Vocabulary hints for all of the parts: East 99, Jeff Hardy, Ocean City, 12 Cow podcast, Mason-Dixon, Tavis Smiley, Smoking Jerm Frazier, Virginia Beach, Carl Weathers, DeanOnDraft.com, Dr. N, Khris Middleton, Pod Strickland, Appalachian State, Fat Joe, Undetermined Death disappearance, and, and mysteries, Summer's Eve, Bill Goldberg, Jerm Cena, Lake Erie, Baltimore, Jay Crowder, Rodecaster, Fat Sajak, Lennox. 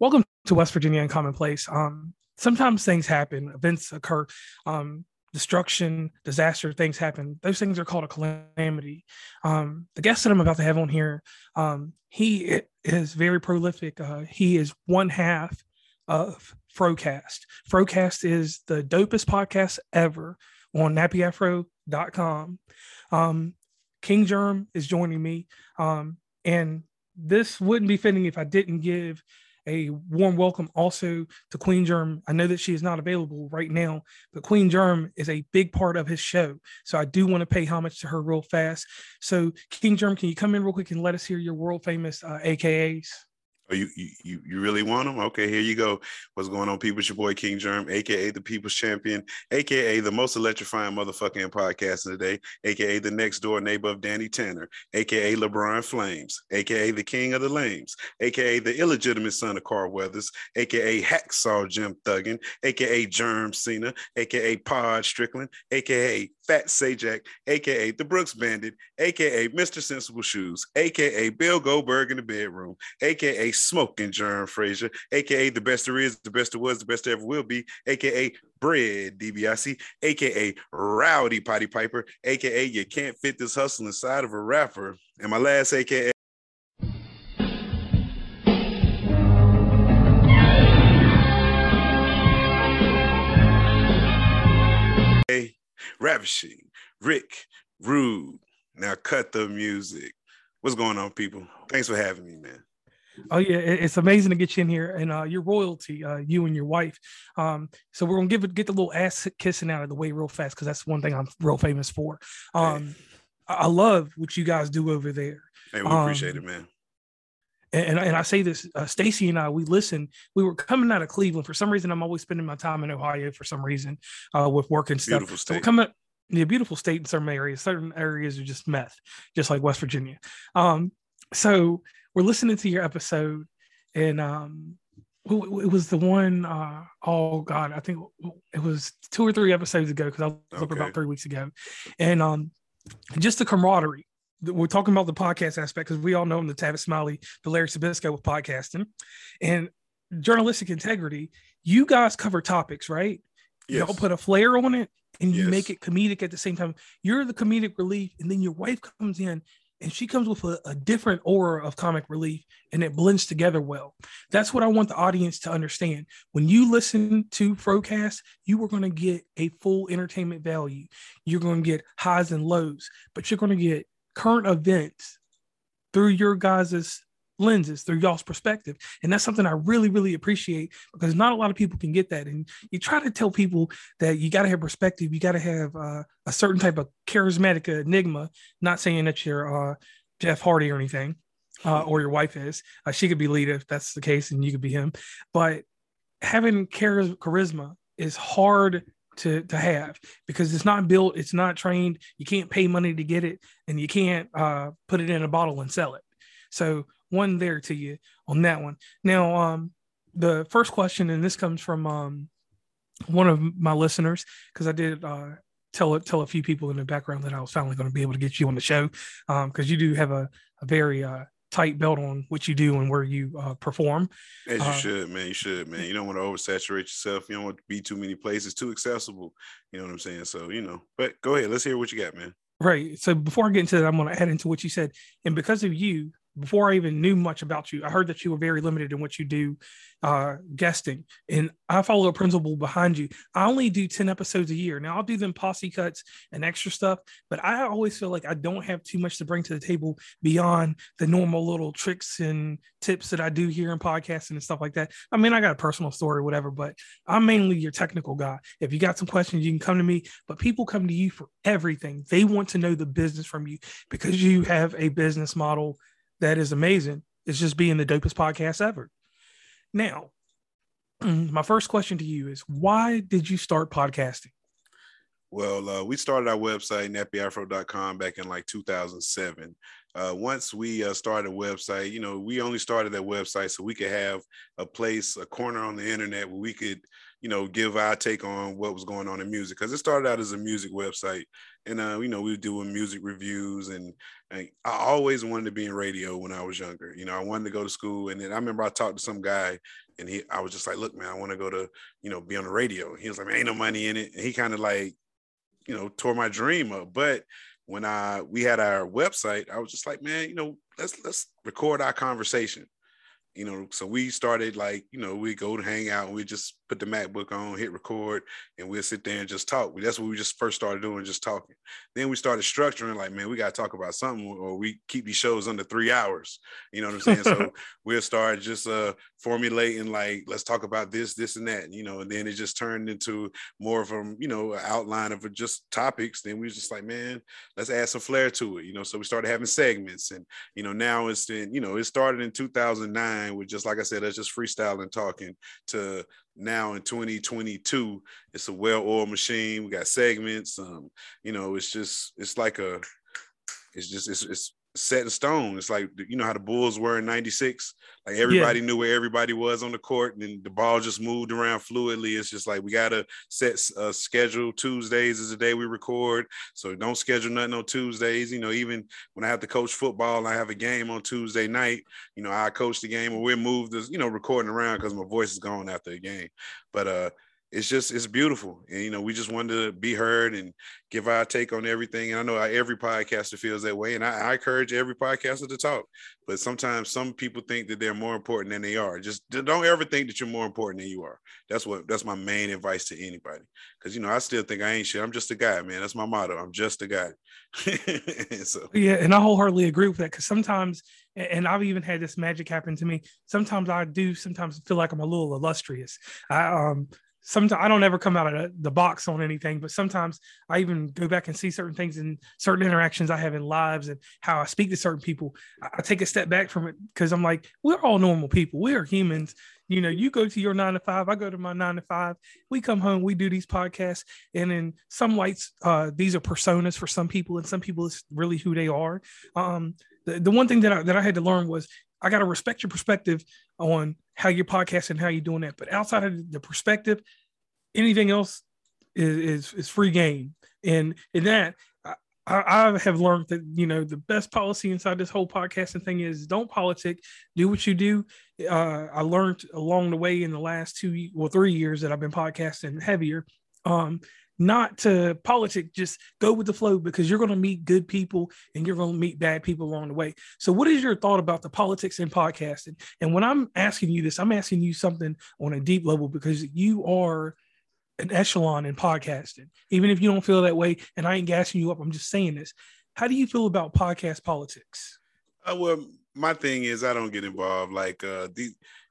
Welcome to West Virginia and Commonplace. Sometimes things happen, events occur, destruction, disaster, things happen. Those things are called a calamity. The guest that I'm about to have on here, he is very prolific. He is one half of FROCAST. FROCAST is the dopest podcast ever on nappyafro.com. King Jerm is joining me. And this wouldn't be fitting if I didn't give a warm welcome also to Queen Jerm. I know that she is not available right now, but Queen Jerm is a big part of his show. So I do want to pay homage to her real fast. So King Jerm, can you come in real quick and let us hear your world famous AKAs? Oh, you really want them? Okay, here you go. What's going on, people? It's your boy King Jerm, aka the People's Champion, aka the most electrifying motherfucking podcast of the day, aka the next door neighbor of Danny Tanner, aka LeBron Flames, aka the King of the Lames, aka the illegitimate son of Carl Weathers, aka Hacksaw Jim Thuggin, aka Jerm Cena, aka Pod Strickland, aka Fat Sajak, aka the Brooks Bandit, aka Mr. Sensible Shoes, aka Bill Goldberg in the bedroom, aka Smoking Jerm Frazier, aka the best there is, the best there was, the best there ever will be, aka Bread DiBiase, aka Rowdy Potty Piper, aka you can't fit this hustle inside of a rapper, and my last aka Ravishing Rick Rude. Now cut the music. What's going on, people? Thanks for having me, man. Oh yeah, it's amazing to get you in here, and your royalty, you and your wife. So we're gonna get the little ass kissing out of the way real fast, because that's one thing I'm real famous for. I love what you guys do over there. Hey, we appreciate it, man. And I say this, Stacy and I, we were coming out of Cleveland. For some reason, I'm always spending my time in Ohio for some reason, with work and stuff. Beautiful state. So beautiful state in some areas. Certain areas are just meth, just like West Virginia. So we're listening to your episode, and it was the one, oh God, I think it was 2 or 3 episodes ago, because I was up about 3 weeks ago. And just the camaraderie. We're talking about the podcast aspect, because we all know him, the Tavis Smiley, the Larry Sabisco with podcasting, and journalistic integrity. You guys cover topics, right? Yes. Y'all put a flair on it, and you make it comedic at the same time. You're the comedic relief, and then your wife comes in, and she comes with a different aura of comic relief, and it blends together well. That's what I want the audience to understand. When you listen to FROCAST, you are going to get a full entertainment value. You're going to get highs and lows, but you're going to get current events through your guys' lenses, through y'all's perspective. And that's something I really, really appreciate, because not a lot of people can get that. And you try to tell people that you got to have perspective. You got to have a certain type of charismatic enigma, not saying that you're Jeff Hardy or anything, or your wife is. She could be Lita if that's the case, and you could be him. But having charisma is hard to have, because it's not built, it's not trained. You can't pay money to get it, and you can't put it in a bottle and sell it. So one there to you on that one. Now, the first question, and this comes from one of my listeners, because I did tell a few people in the background that I was finally going to be able to get you on the show, because you do have a very tight belt on what you do and where you perform. As you should, man. You should, man. You don't want to oversaturate yourself. You don't want to be too many places, too accessible. You know what I'm saying? So, you know, but go ahead. Let's hear what you got, man. Right. So before I get into that, I'm going to add into what you said. And because of you, before I even knew much about you, I heard that you were very limited in what you do, guesting. And I follow a principle behind you. I only do 10 episodes a year. Now, I'll do them posse cuts and extra stuff, but I always feel like I don't have too much to bring to the table beyond the normal little tricks and tips that I do here in podcasting and stuff like that. I mean, I got a personal story or whatever, but I'm mainly your technical guy. If you got some questions, you can come to me, but people come to you for everything. They want to know the business from you, because you have a business model that is amazing. It's just being the dopest podcast ever. Now, my first question to you is, why did you start podcasting? Well, we started our website, nappyafro.com, back in like 2007. Once we started a website, you know, we only started that website so we could have a place, a corner on the internet where we could, you know, give our take on what was going on in music. Because it started out as a music website. And, you know, we were doing music reviews. And I always wanted to be in radio when I was younger. You know, I wanted to go to school. And then I remember I talked to some guy And I was just like, look, man, I want to go to, you know, be on the radio. He was like, man, ain't no money in it. And he kind of like, you know, tore my dream up. But when we had our website, I was just like, man, you know, let's record our conversation. You know, so we started like, you know, we go to hang out and we just put the MacBook on, hit record, and we'll sit there and just talk. That's what we just first started doing, just talking. Then we started structuring like, man, we got to talk about something, or we keep these shows under 3 hours. You know what I'm saying? So we'll start just formulating like, let's talk about this, this, and that, you know, and then it just turned into more of a, you know, outline of just topics. Then we was just like, man, let's add some flair to it, you know? So we started having segments, and, you know, now it's, you know, it started in 2009. With just, like I said, that's just freestyling and talking to now in 2022. It's a well-oiled machine. We got segments. You know, it's just, it's like a, it's just, it's set in stone. It's like, you know how the Bulls were in 96? Like everybody knew where everybody was on the court, and then the ball just moved around fluidly. It's just like, we got to set a schedule. Tuesdays is the day we record. So don't schedule nothing on Tuesdays. You know, even when I have to coach football and I have a game on Tuesday night, you know, I coach the game, or we'll move this, you know, recording around because my voice is gone after the game. But, it's just, it's beautiful. And, you know, we just wanted to be heard and give our take on everything. And I know every podcaster feels that way. And I encourage every podcaster to talk, but sometimes some people think that they're more important than they are. Just don't ever think that you're more important than you are. That's my main advice to anybody. Cause, you know, I still think I ain't shit. I'm just a guy, man. That's my motto. I'm just a guy. So. Yeah. And I wholeheartedly agree with that. Cause sometimes, and I've even had this magic happen to me. Sometimes sometimes feel like I'm a little illustrious. Sometimes I don't ever come out of the box on anything, but sometimes I even go back and see certain things and certain interactions I have in lives and how I speak to certain people. I take a step back from it because I'm like, we're all normal people. We are humans. You know, you go to your 9 to 5, I go to my 9 to 5. We come home, we do these podcasts. And in some lights, these are personas for some people, and some people it's really who they are. The one thing that I had to learn was I got to respect your perspective on how you're podcasting and how you're doing that. But outside of the perspective, anything else is free game. And in that, I have learned that, you know, the best policy inside this whole podcasting thing is don't politic, do what you do. I learned along the way in the last 3 years that I've been podcasting heavier, not to politic, just go with the flow, because you're going to meet good people and you're going to meet bad people along the way. So what is your thought about the politics in podcasting? And when I'm asking you this, I'm asking you something on a deep level, because you are an echelon in podcasting, even if you don't feel that way. And I ain't gassing you up. I'm just saying this. How do you feel about podcast politics? Well, my thing is I don't get involved. Like,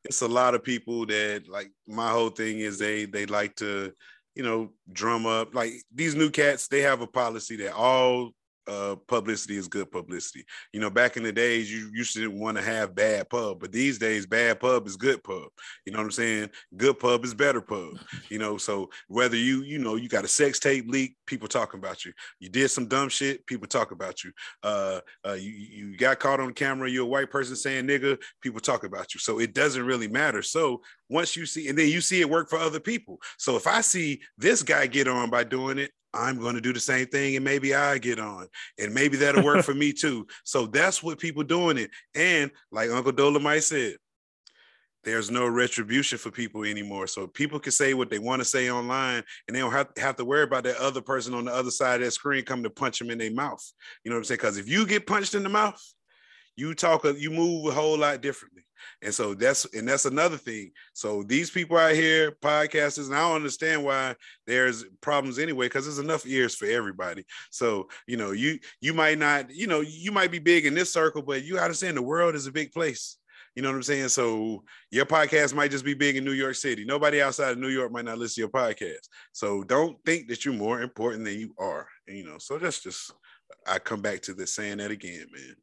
it's a lot of people that, like, my whole thing is they like to, you know, drum up like these new cats. They have a policy that all publicity is good publicity. You know, back in the days, you used to want to have bad pub, but these days bad pub is good pub. You know what I'm saying? Good pub is better pub. You know, so whether you know, you got a sex tape leak, people talking about you. You did some dumb shit, people talk about you. You got caught on camera, you're a white person saying nigga, people talk about you. So it doesn't really matter. So once you see, and then you see it work for other people. So if I see this guy get on by doing it, I'm going to do the same thing, and maybe I get on, and maybe that'll work for me too. So that's what people doing it. And like Uncle Dolomite said, there's no retribution for people anymore. So people can say what they want to say online, and they don't have to worry about that other person on the other side of that screen coming to punch them in their mouth. You know what I'm saying? Because if you get punched in the mouth, you move a whole lot differently. And so that's another thing. So these people out here, podcasters, and I don't understand why there's problems anyway, because there's enough ears for everybody. So, you know, you might not, you know, you might be big in this circle, but you understand the world is a big place. You know what I'm saying? So your podcast might just be big in New York City. Nobody outside of New York might not listen to your podcast. So don't think that you're more important than you are. And, you know, so that's just, I come back to this saying that again, man.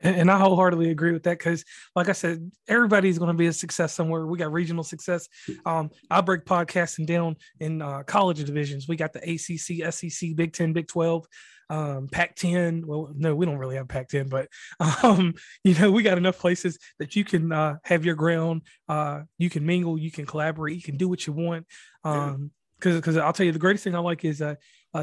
And I wholeheartedly agree with that, because like I said, everybody's going to be a success somewhere. We got regional success. I break podcasting down in college divisions. We got the ACC, SEC, Big 10, Big 12, Pac-10. Well, no, we don't really have Pac-10, but, you know, we got enough places that you can have your ground. You can mingle, you can collaborate, you can do what you want. Because I'll tell you, the greatest thing I like is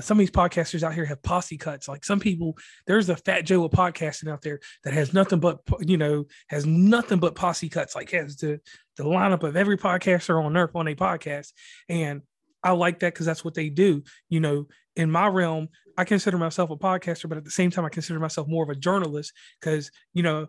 some of these podcasters out here have posse cuts. Like some people, there's a Fat Joe of podcasting out there that has nothing but, you know, has nothing but posse cuts, like has the lineup of every podcaster on earth on a podcast. And I like that because that's what they do. You know, in my realm, I consider myself a podcaster, but at the same time, I consider myself more of a journalist because, you know,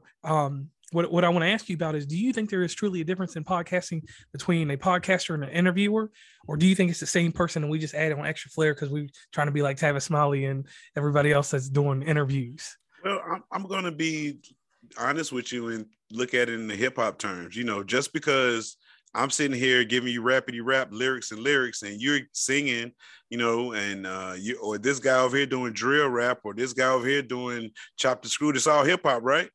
what I want to ask you about is, do you think there is truly a difference in podcasting between a podcaster and an interviewer? Or do you think it's the same person and we just add on extra flair because we're trying to be like Tavis Smiley and everybody else that's doing interviews? Well, I'm going to be honest with you and look at it in the hip hop terms. You know, just because I'm sitting here giving you rappity rap lyrics and you're singing, you know, and you, or this guy over here doing drill rap, or this guy over here doing chop the screw, it's all hip hop, right?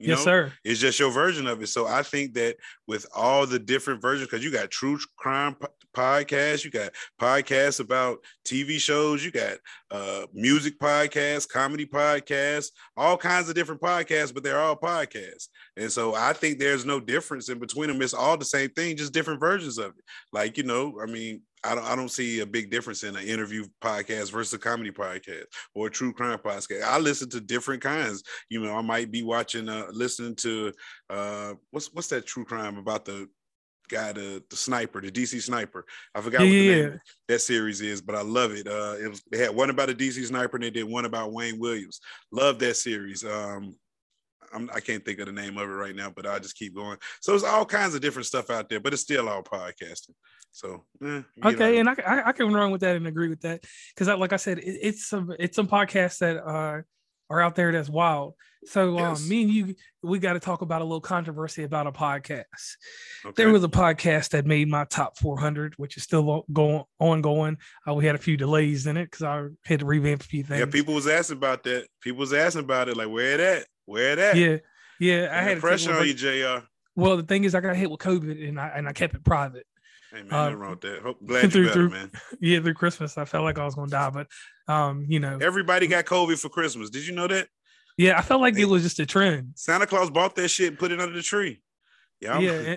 You yes, know, sir. It's just your version of it. So I think that with all the different versions, because you got true crime podcasts, you got podcasts about TV shows, you got music podcasts, comedy podcasts, all kinds of different podcasts, but they're all podcasts. And so I think there's no difference in between them. It's all the same thing, just different versions of it. Like, you know, I mean, I don't see a big difference in an interview podcast versus a comedy podcast or a true crime podcast. I listen to different kinds. You know, I might be watching, listening to what's that true crime about the guy, the sniper, the DC sniper. I forgot what the name of that series is, but I love it. They had one about a DC sniper and they did one about Wayne Williams. Love that series. I can't think of the name of it right now, but I'll just keep going. So there's all kinds of different stuff out there, but it's still all podcasting. So, okay. And I can run with that and agree with that. Cause like I said, it's some podcasts that are out there that's wild. So yes. Me and you, we got to talk about a little controversy about a podcast. Okay. There was a podcast that made my top 400, which is still ongoing. We had a few delays in it because I had to revamp a few things. Yeah, people was asking about that. People was asking about it. Like, where it at? Yeah. I had pressure on you, JR. Well, the thing is, I got hit with COVID and I kept it private. Hey man, nothing wrong with that. Glad you're better, man. Yeah, through Christmas, I felt like I was gonna die, but you know, everybody got COVID for Christmas. Did you know that? Yeah, I felt like it was just a trend. Santa Claus bought that shit and put it under the tree. Yeah.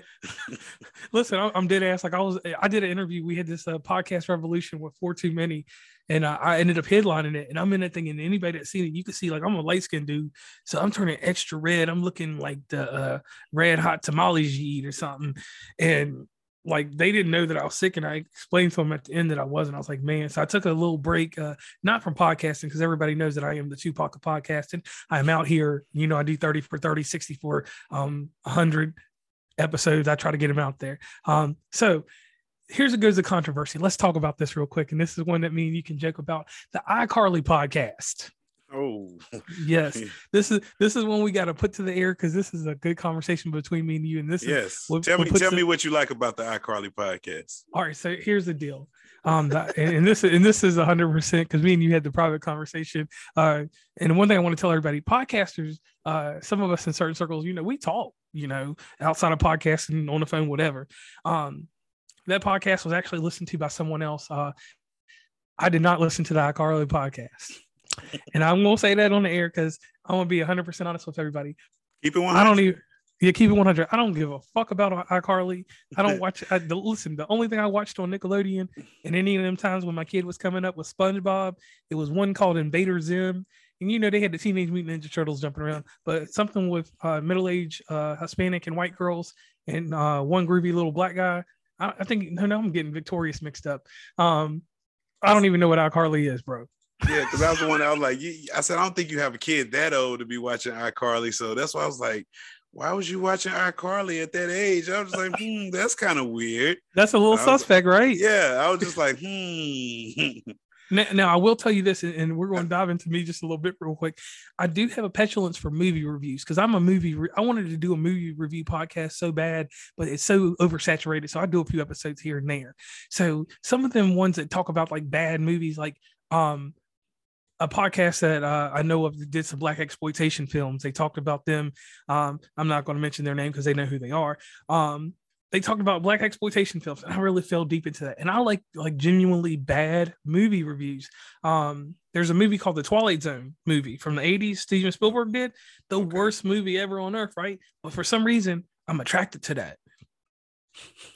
Listen, I'm dead ass. Like I did an interview. We had this podcast revolution with 4 Too Many, and I ended up headlining it. And I'm in that thing, and anybody that's seen it, you can see like I'm a light skinned dude, so I'm turning extra red. I'm looking like the red hot tamales you eat or something, and like they didn't know that I was sick, and I explained to them at the end that I wasn't. I was like, man, so I took a little break, not from podcasting, because everybody knows that I am the Tupac of podcasting. I'm out here, you know, I do 30 for 30, 60 for 100 episodes. I try to get them out there. So here's what goes to controversy. Let's talk about this real quick. And this is one that me and you can joke about, the iCarly podcast. Oh yes, this is one we got to put to the air because this is a good conversation between me and you. And this yes, tell me what you like about the iCarly podcast. All right, so here's the deal. This is 100% because me and you had the private conversation. And one thing I want to tell everybody, podcasters, some of us in certain circles, you know, we talk, you know, outside of podcasting, on the phone, whatever. That podcast was actually listened to by someone else. I did not listen to the iCarly podcast. And I'm gonna say that on the air because I want to be 100% honest with everybody. Keep it 100. Keep it 100. I don't give a fuck about iCarly. I don't watch. Listen, the only thing I watched on Nickelodeon and any of them times when my kid was coming up was SpongeBob. It was one called Invader Zim, and you know they had the Teenage Mutant Ninja Turtles jumping around, but something with middle-aged Hispanic and white girls and one groovy little black guy. I think no, I'm getting Victorious mixed up. I don't even know what iCarly is, bro. Yeah, because I was the one that I was like, I said, I don't think you have a kid that old to be watching iCarly. So that's why I was like, why was you watching iCarly at that age? I was like, that's kind of weird. That's a little suspect, like, right? Yeah, I was just like, Now, I will tell you this, and we're going to dive into me just a little bit real quick. I do have a petulance for movie reviews because I'm a movie. I wanted to do a movie review podcast so bad, but it's so oversaturated. So I do a few episodes here and there. So some of them ones that talk about like bad movies, like, a podcast that I know of that did some black exploitation films. They talked about them. I'm not going to mention their name because they know who they are. They talked about black exploitation films, and I really fell deep into that. And I like genuinely bad movie reviews. There's a movie called The Twilight Zone movie from the 80s. Steven Spielberg did the worst movie ever on earth, right? But for some reason, I'm attracted to that.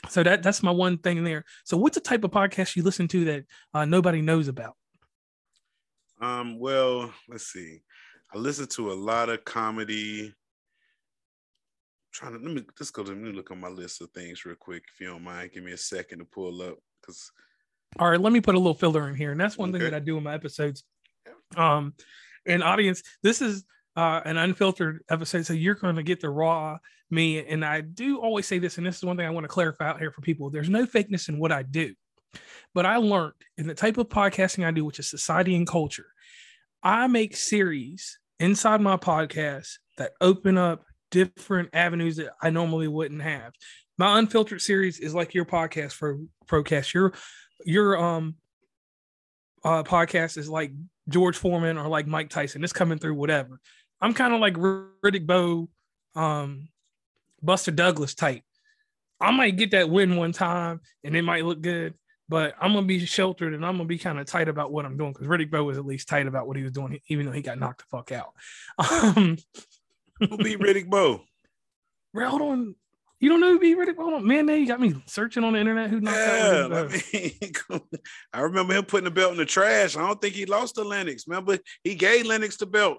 So that's my one thing there. So what's the type of podcast you listen to that nobody knows about? Well, let's see. I listen to a lot of comedy. I'm trying to let me look on my list of things real quick, if you don't mind. Give me a second to pull up. All right, let me put a little filler in here, and that's one thing that I do in my episodes. And audience, this is an unfiltered episode, so you're going to get the raw me. And I do always say this, and this is one thing I want to clarify out here for people: there's no fakeness in what I do. But I learned in the type of podcasting I do, which is society and culture, I make series inside my podcast that open up different avenues that I normally wouldn't have. My unfiltered series is like your podcast for FROCAST. Your podcast is like George Foreman or like Mike Tyson. It's coming through whatever. I'm kind of like Riddick Bowe, Buster Douglas type. I might get that win one time and it might look good, but I'm going to be sheltered and I'm going to be kind of tight about what I'm doing, because Riddick Bowe was at least tight about what he was doing, even though he got knocked the fuck out. Who beat Riddick Bowe? Hold on. You don't know who beat Riddick Bowe? Man, you got me searching on the internet who knocked out Riddick Bowe. I remember him putting the belt in the trash. I don't think he lost to Lennox. Remember, he gave Lennox the belt.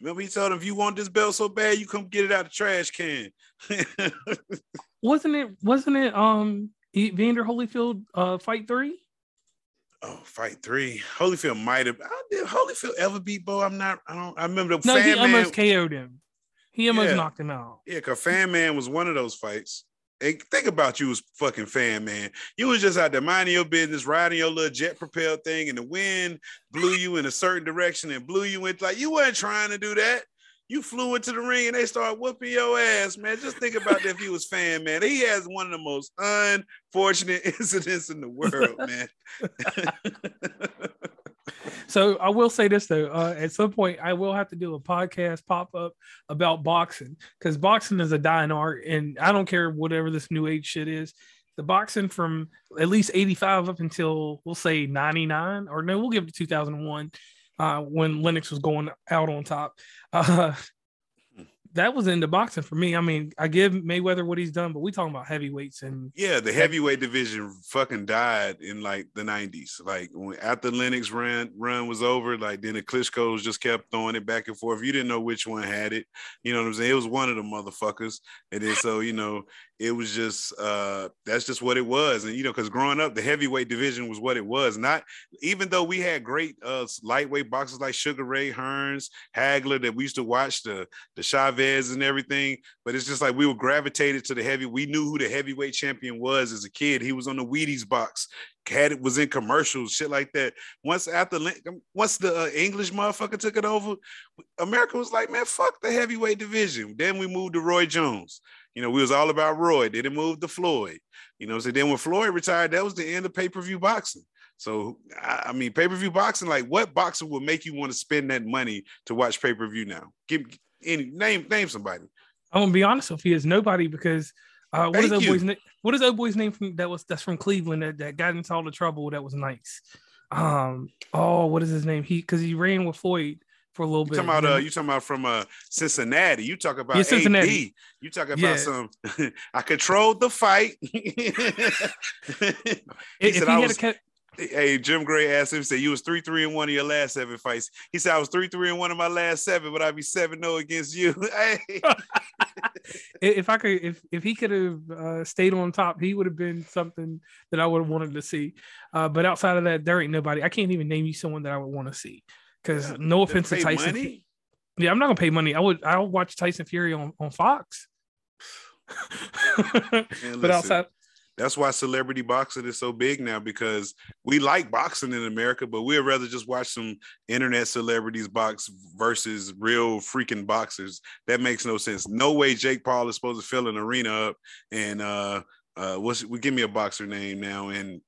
Remember, he told him, if you want this belt so bad, you come get it out of the trash can. Wasn't it Evander Holyfield fight 3? Oh, fight 3. Holyfield might have. Did Holyfield ever beat Bowe? I remember the Fan Man. No, he almost KO'd him. He almost knocked him out. Yeah, because Fan Man was one of those fights. And think about you as fucking Fan Man. You was just out there minding your business, riding your little jet-propelled thing, and the wind blew you in a certain direction and blew you into, like, you weren't trying to do that. You flew into the ring and they started whooping your ass, man. Just think about that if he was Fan Man. He has one of the most unfortunate incidents in the world, man. So I will say this, though. At some point, I will have to do a podcast pop-up about boxing, because boxing is a dying art, and I don't care whatever this new age shit is. The boxing from at least 85 up until, we'll say, 99, or no, we'll give it to 2001, when Lennox was going out on top. That was into boxing for me. I mean, I give Mayweather what he's done, but we talking about heavyweights and the heavyweight division fucking died in like the 90s. Like when, after Lennox run was over, like then the Klitschko's just kept throwing it back and forth. You didn't know which one had it. You know what I'm saying? It was one of the motherfuckers. And then so, you know, it was just that's just what it was. And you know, because growing up, the heavyweight division was what it was. Not even though we had great lightweight boxers like Sugar Ray, Hearns, Hagler that we used to watch, the Chavez and everything, but it's just like we were gravitated to the heavy. We knew who the heavyweight champion was as a kid. He was on the Wheaties box, had it was in commercials, shit like that. Once the English motherfucker took it over, America was like, man, fuck the heavyweight division. Then we moved to Roy Jones. You know, we was all about Roy. Then it moved to Floyd. You know, so then when Floyd retired, that was the end of pay-per-view boxing. So I mean, pay-per-view boxing. Like, what boxer would make you want to spend that money to watch pay-per-view now? Name somebody. I'm gonna be honest with you, is nobody, because what is that boy's name from that's from Cleveland that got into all the trouble that was nice? What is his name? He ran with Floyd for a little bit. You talking about from Cincinnati? You talk about Cincinnati. AD. You talk about some. I controlled the fight. Hey, Jim Gray asked him, said, you was 3-3-1 in your last 7 fights. He said, I was 3-3-1 in my last 7, but I'd be 7-0 against you. Hey. If he could have stayed on top, he would have been something that I would have wanted to see. But outside of that, there ain't nobody. I can't even name you someone that I would want to see. Because no offense to Tyson. I'm not going to pay money. I'll watch Tyson Fury on Fox. But outside... That's why celebrity boxing is so big now, because we like boxing in America, but we'd rather just watch some internet celebrities box versus real freaking boxers. That makes no sense. No way Jake Paul is supposed to fill an arena up and give me a boxer name now. And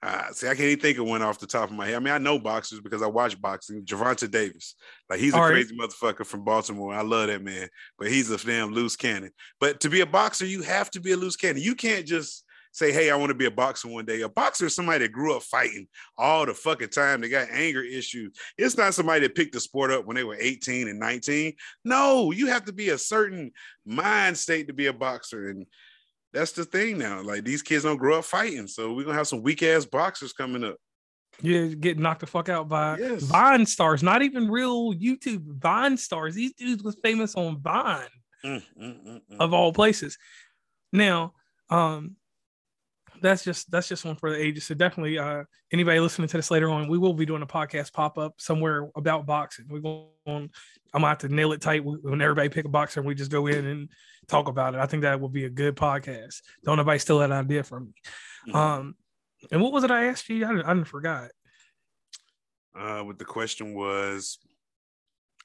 I can't even think of one off the top of my head. I mean, I know boxers because I watch boxing. Gervonta Davis, like he's crazy motherfucker from Baltimore. I love that man, but he's a damn loose cannon. But to be a boxer, you have to be a loose cannon. You can't just say, hey, I want to be a boxer one day. A boxer is somebody that grew up fighting all the fucking time. They got anger issues. It's not somebody that picked the sport up when they were 18 and 19. No, you have to be a certain mind state to be a boxer. And that's the thing now. Like, these kids don't grow up fighting. So we're going to have some weak ass boxers coming up. Yeah, getting knocked the fuck out by Vine stars, not even real YouTube Vine stars. These dudes was famous on Vine of all places. Now, that's just one for the ages. So definitely, anybody listening to this later on, we will be doing a podcast pop up somewhere about boxing. We're going on. I'm gonna have to nail it tight when everybody pick a boxer and we just go in and talk about it. I think that will be a good podcast. Don't nobody steal that idea from me. And what was it I asked you? I forgot. What the question was,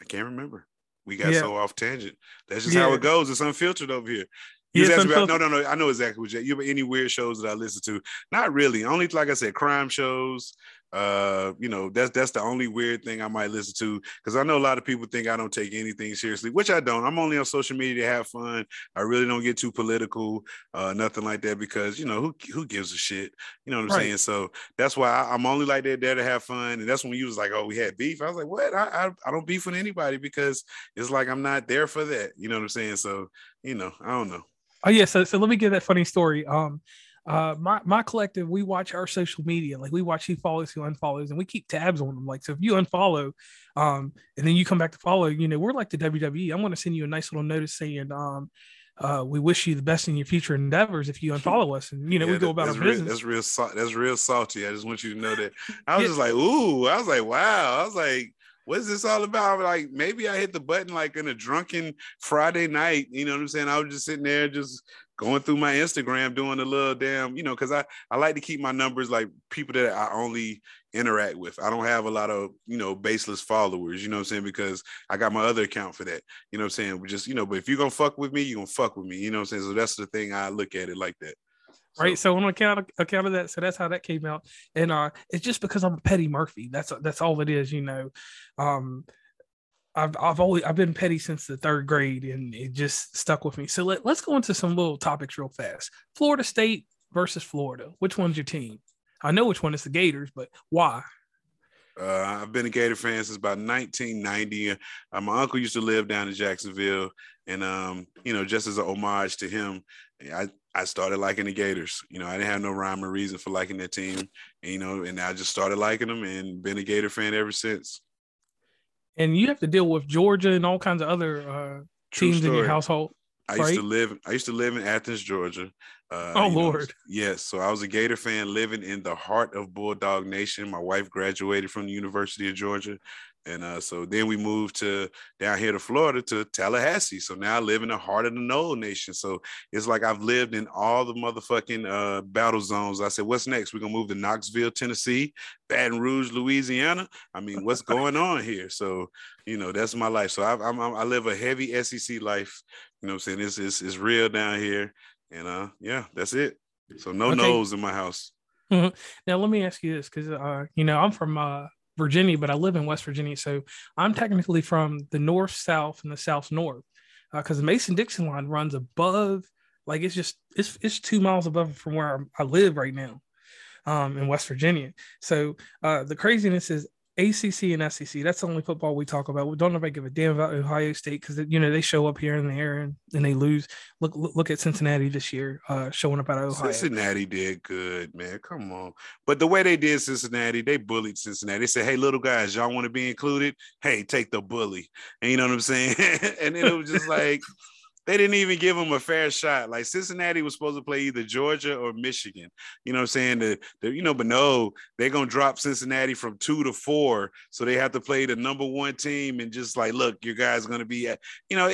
I can't remember. We got so off tangent. That's just how it goes. It's unfiltered over here. You just asked me about, no. I know exactly what you have. Any weird shows that I listen to? Not really. Only, like I said, crime shows. That's the only weird thing I might listen to, because I know a lot of people think I don't take anything seriously, which I don't. I'm only on social media to have fun. I really don't get too political, nothing like that, because who gives a shit? You know what I'm saying? So that's why I'm only like that there to have fun. And that's when you was like, oh, we had beef. I was like, what? I don't beef with anybody, because it's like I'm not there for that. You know what I'm saying? So I don't know. Oh yeah, so let me give that funny story. My collective, we watch our social media. Like, we watch who follows, who unfollows, and we keep tabs on them. Like, so if you unfollow, and then you come back to follow, we're like the WWE. I'm going to send you a nice little notice saying, we wish you the best in your future endeavors if you unfollow us. And we go about our business. That's real salty. I just want you to know that. I was just like, ooh. I was like, wow. I was like, what's this all about? I'm like, maybe I hit the button like in a drunken Friday night. You know what I'm saying? I was just sitting there, just going through my Instagram, doing a little damn, because I like to keep my numbers like people that I only interact with. I don't have a lot of, baseless followers, you know what I'm saying? Because I got my other account for that, you know what I'm saying? We just, but if you're going to fuck with me, you're going to fuck with me, you know what I'm saying? So that's the thing, I look at it like that. Right. So on account of that, so that's how that came out. And it's just because I'm a petty Murphy. That's all it is, I've been petty since the third grade, and it just stuck with me. So let's go into some little topics real fast. Florida State versus Florida. Which one's your team? I know which one is the Gators, but why? I've been a Gator fan since about 1990. My uncle used to live down in Jacksonville, and just as an homage to him, I started liking the Gators. I didn't have no rhyme or reason for liking that team, and I just started liking them and been a Gator fan ever since. And you have to deal with Georgia and all kinds of other teams in your household. Right? I used to live in Athens, Georgia. Oh, Lord. Yes. So I was a Gator fan living in the heart of Bulldog Nation. My wife graduated from the University of Georgia. And so then we moved down here to Florida, to Tallahassee. So now I live in the heart of the Knoll Nation. So it's like I've lived in all the motherfucking battle zones. I said, what's next? We're going to move to Knoxville, Tennessee, Baton Rouge, Louisiana. I mean, what's going on here? So, that's my life. So I live a heavy SEC life. You know what I'm saying? It's real down here. And that's it. So no Knolls in my house. Mm-hmm. Now, let me ask you this, because, I'm from Virginia, but I live in West Virginia, so I'm technically from the north south and the south north, because the Mason-Dixon line runs above, like, it's 2 miles above from where I live right now, in West Virginia. So the craziness is ACC and SEC. That's the only football we talk about. We don't nobody give a damn about Ohio State, because they show up here and there and they lose. Look at Cincinnati this year, showing up out of Ohio. Cincinnati did good, man. Come on. But the way they did Cincinnati, they bullied Cincinnati. They said, hey, little guys, y'all want to be included? Hey, take the bully. And you know what I'm saying? And then it was just like, they didn't even give them a fair shot. Like, Cincinnati was supposed to play either Georgia or Michigan. You know what I'm saying? But no, they're going to drop Cincinnati from 2 to 4. So they have to play the number one team, and just like, look, you guys are going to be at, and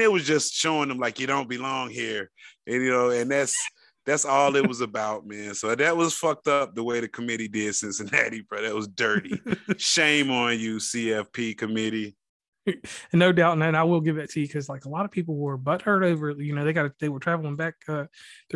it was just showing them like, you don't belong here. And, and that's all it was about, man. So that was fucked up, the way the committee did Cincinnati, bro. That was dirty. Shame on you, CFP committee. No doubt, and I will give it to you, because like a lot of people were butthurt over, they were traveling back through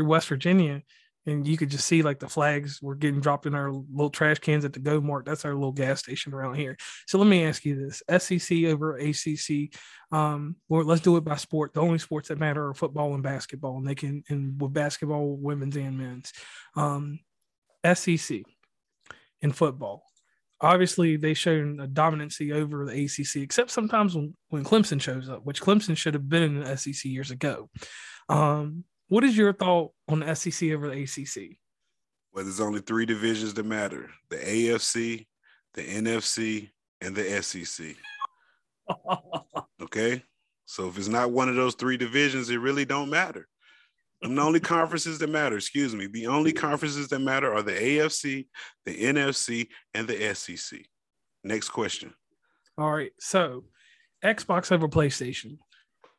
West Virginia, and you could just see like the flags were getting dropped in our little trash cans at the Go Mart. That's our little gas station around here. So let me ask you this: SEC over ACC. Or let's do it by sport. The only sports that matter are football and basketball, and with basketball, women's and men's. SEC in football. Obviously, they showed a dominancy over the ACC, except sometimes when Clemson shows up, which Clemson should have been in the SEC years ago. What is your thought on the SEC over the ACC? Well, there's only three divisions that matter: the AFC, the NFC, and the SEC. Okay? So if it's not one of those three divisions, it really don't matter. And the only conferences that matter, excuse me, the only conferences that matter are the AFC, the NFC, and the SEC. Next question. All right. So Xbox over PlayStation.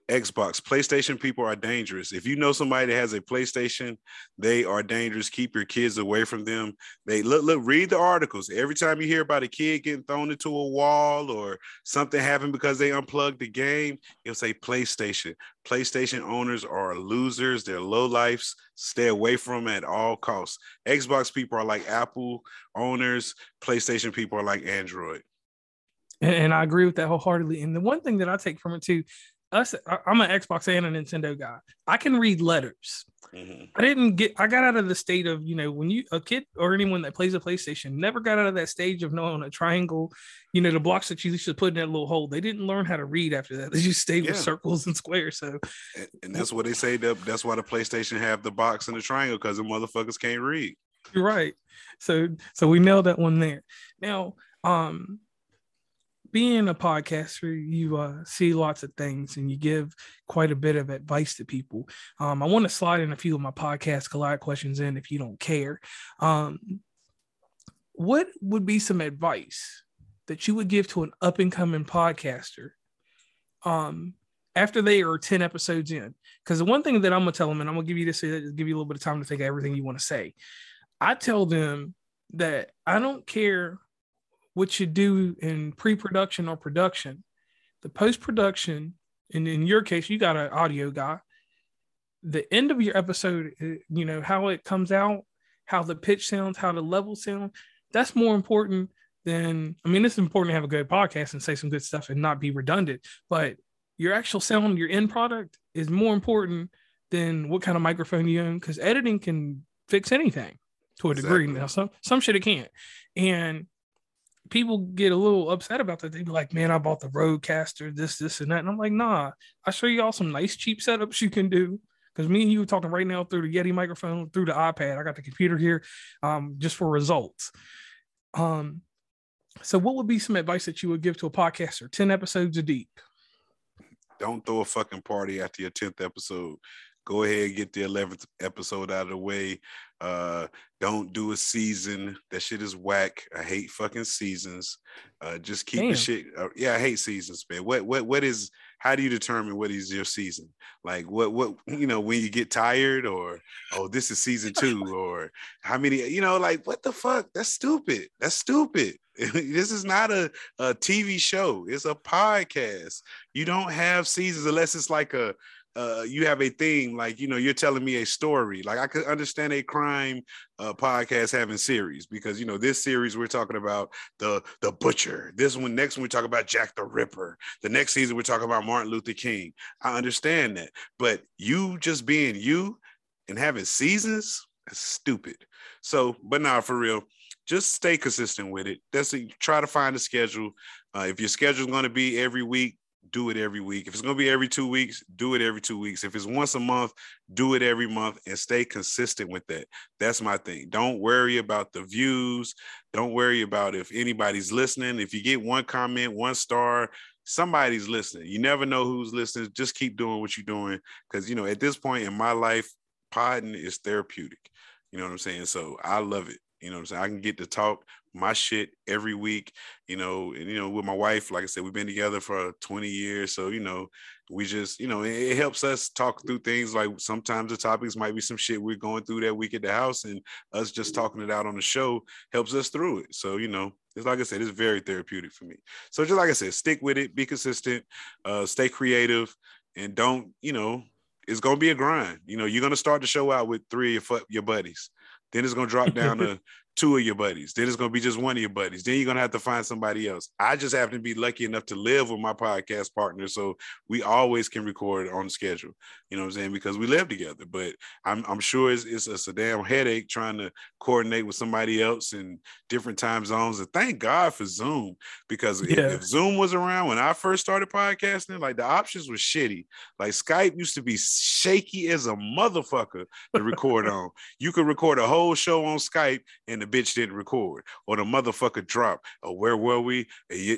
Xbox. PlayStation people are dangerous. If you know somebody that has a PlayStation, they are dangerous. Keep your kids away from them. They look, read the articles. Every time you hear about a kid getting thrown into a wall or something happened because they unplugged the game, you'll say PlayStation. PlayStation owners are losers. They're lowlifes. Stay away from them at all costs. Xbox people are like Apple owners. PlayStation people are like Android. And I agree with that wholeheartedly. And the one thing that I take from it too, I'm an Xbox and a Nintendo guy. I can read letters. Mm-hmm. I got out of the state of, you know, when a kid or anyone that plays a PlayStation never got out of that stage of knowing a triangle, you know, the blocks that you should put in that little hole. They didn't learn how to read after that. They just stayed with circles and squares. So, and that's what they say. That's why the PlayStation have the box and the triangle, because the motherfuckers can't read. You're right. So we nailed that one there. Now, being a podcaster, you see lots of things and you give quite a bit of advice to people. I want to slide in a few of my podcast collide questions in if you don't care. What would be some advice that you would give to an up-and-coming podcaster after they are 10 episodes in? Because the one thing that I'm going to tell them, and I'm going to give you this, give you a little bit of time to think of everything you want to say. I tell them that I don't care what you do in pre-production or production, the post-production, and in your case, you got an audio guy, the end of your episode, you know, how it comes out, how the pitch sounds, how the level sound, that's more important than, I mean, it's important to have a good podcast and say some good stuff and not be redundant, but your actual sound, your end product is more important than what kind of microphone you own, because editing can fix anything to a degree now. Some shit it can't. And people get a little upset about that. They be like, man, I bought the Rodecaster, this, and that. And I'm like, nah, I'll show you all some nice cheap setups you can do. Because me and you are talking right now through the Yeti microphone, through the iPad. I got the computer here just for results. So what would be some advice that you would give to a podcaster 10 episodes deep? Don't throw a fucking party after your 10th episode. Go ahead and get the 11th episode out of the way. Don't do a season. That shit is whack. I hate fucking seasons. Just keep the shit. Yeah, I hate seasons, man. What is? How do you determine what is your season? Like what you know when you get tired or this is season 2 or how many like what the fuck? That's stupid. That's stupid. This is not a TV show. It's a podcast. You don't have seasons unless it's like a. You have a theme, like, you're telling me a story. Like, I could understand a crime podcast having series because, this series we're talking about the Butcher. This one, next one, we talk about Jack the Ripper. The next season, we're talking about Martin Luther King. I understand that. But you just being you and having seasons, that's stupid. So, but nah, for real, just stay consistent with it. Try to find a schedule. If your schedule is going to be every week, do it every week. If it's going to be every 2 weeks, do it every 2 weeks. If it's once a month, do it every month and stay consistent with that. That's my thing. Don't worry about the views. Don't worry about if anybody's listening. If you get one comment, one star, somebody's listening. You never know who's listening. Just keep doing what you're doing because, at this point in my life, podding is therapeutic. You know what I'm saying? So I love it. You know what I'm saying? I can get to talk my shit every week, with my wife, like I said, we've been together for 20 years. So, we just, it helps us talk through things. Like sometimes the topics might be some shit we're going through that week at the house, and us just talking it out on the show helps us through it. So, it's like I said, it's very therapeutic for me. So just like I said, stick with it, be consistent, stay creative, and don't, it's going to be a grind. You're going to start the show out with three of your buddies. Then it's going to drop down to two of your buddies. Then it's going to be just one of your buddies. Then you're going to have to find somebody else. I just happen to be lucky enough to live with my podcast partner, so we always can record on schedule. You know what I'm saying? Because we live together. But I'm sure it's a damn headache trying to coordinate with somebody else in different time zones. And thank God for Zoom, because if Zoom was around when I first started podcasting, like the options were shitty. Like Skype used to be shaky as a motherfucker to record on. You could record a whole show on Skype and the bitch didn't record, or the motherfucker dropped, or where were we?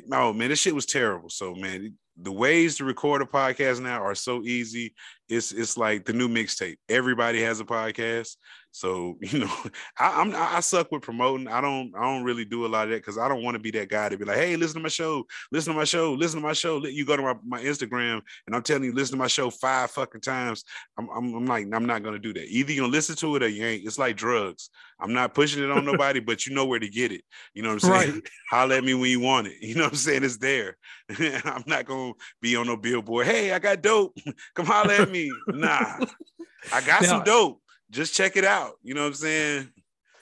No, man, this shit was terrible. So, man, the ways to record a podcast now are so easy. It's like the new mixtape. Everybody has a podcast. So, you know, I suck with promoting. I don't really do a lot of that because I don't want to be that guy to be like, hey, listen to my show. You go to my Instagram and I'm telling you, listen to my show 5 fucking times. I'm like, I'm not going to do that. Either you're going to listen to it or you ain't. It's like drugs. I'm not pushing it on nobody, but you know where to get it. You know what I'm saying? Right. Holler at me when you want it. You know what I'm saying? It's there. I'm not going to be on no billboard. Hey, I got dope. Come holler at me. Nah, I got some dope. Just check it out. You know what I'm saying?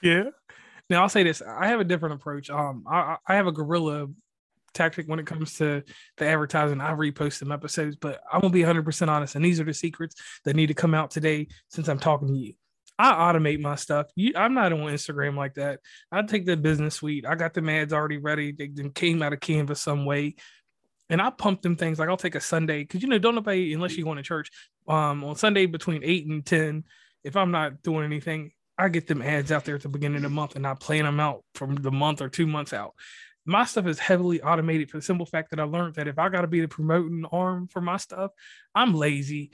Yeah. Now I'll say this. I have a different approach. I have a guerrilla tactic when it comes to the advertising. I repost some episodes, but I'm going to be 100% honest. And these are the secrets that need to come out today since I'm talking to you. I automate my stuff. I'm not on Instagram like that. I take the business suite. I got the ads already ready. They then came out of Canva some way. And I pump them things. Like I'll take a Sunday. Because, you know, don't nobody, unless you're going to church, on Sunday between 8 and 10, if I'm not doing anything, I get them ads out there at the beginning of the month and I plan them out from the month or 2 months out. My stuff is heavily automated for the simple fact that I learned that if I got to be the promoting arm for my stuff, I'm lazy.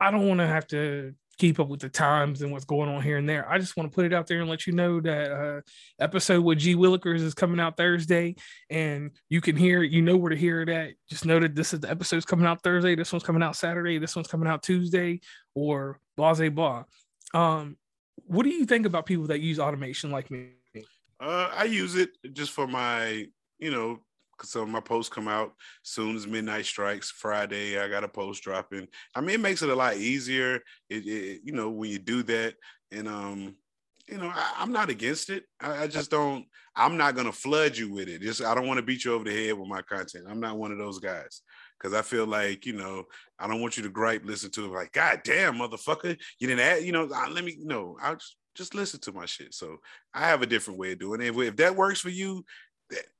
I don't want to have to keep up with the times and what's going on here and there. I just want to put it out there and let you know that episode with G Willikers is coming out Thursday and you can hear it. You know where to hear it at. Just know that this is the episode's coming out Thursday. This one's coming out Saturday. This one's coming out Tuesday, or blah, blah, blah. What do you think about people that use automation like me? I use it just for my, you know, so my posts come out soon as midnight strikes Friday. I got a post dropping. I mean, it makes it a lot easier. It you know, when you do that, and you know, I'm not against it. I just don't. I'm not gonna flood you with it. I don't want to beat you over the head with my content. I'm not one of those guys. Because I feel like, you know, I don't want you to gripe, listen to it like, God damn, motherfucker, you didn't add, you know, I'll just listen to my shit. So I have a different way of doing it. If that works for you,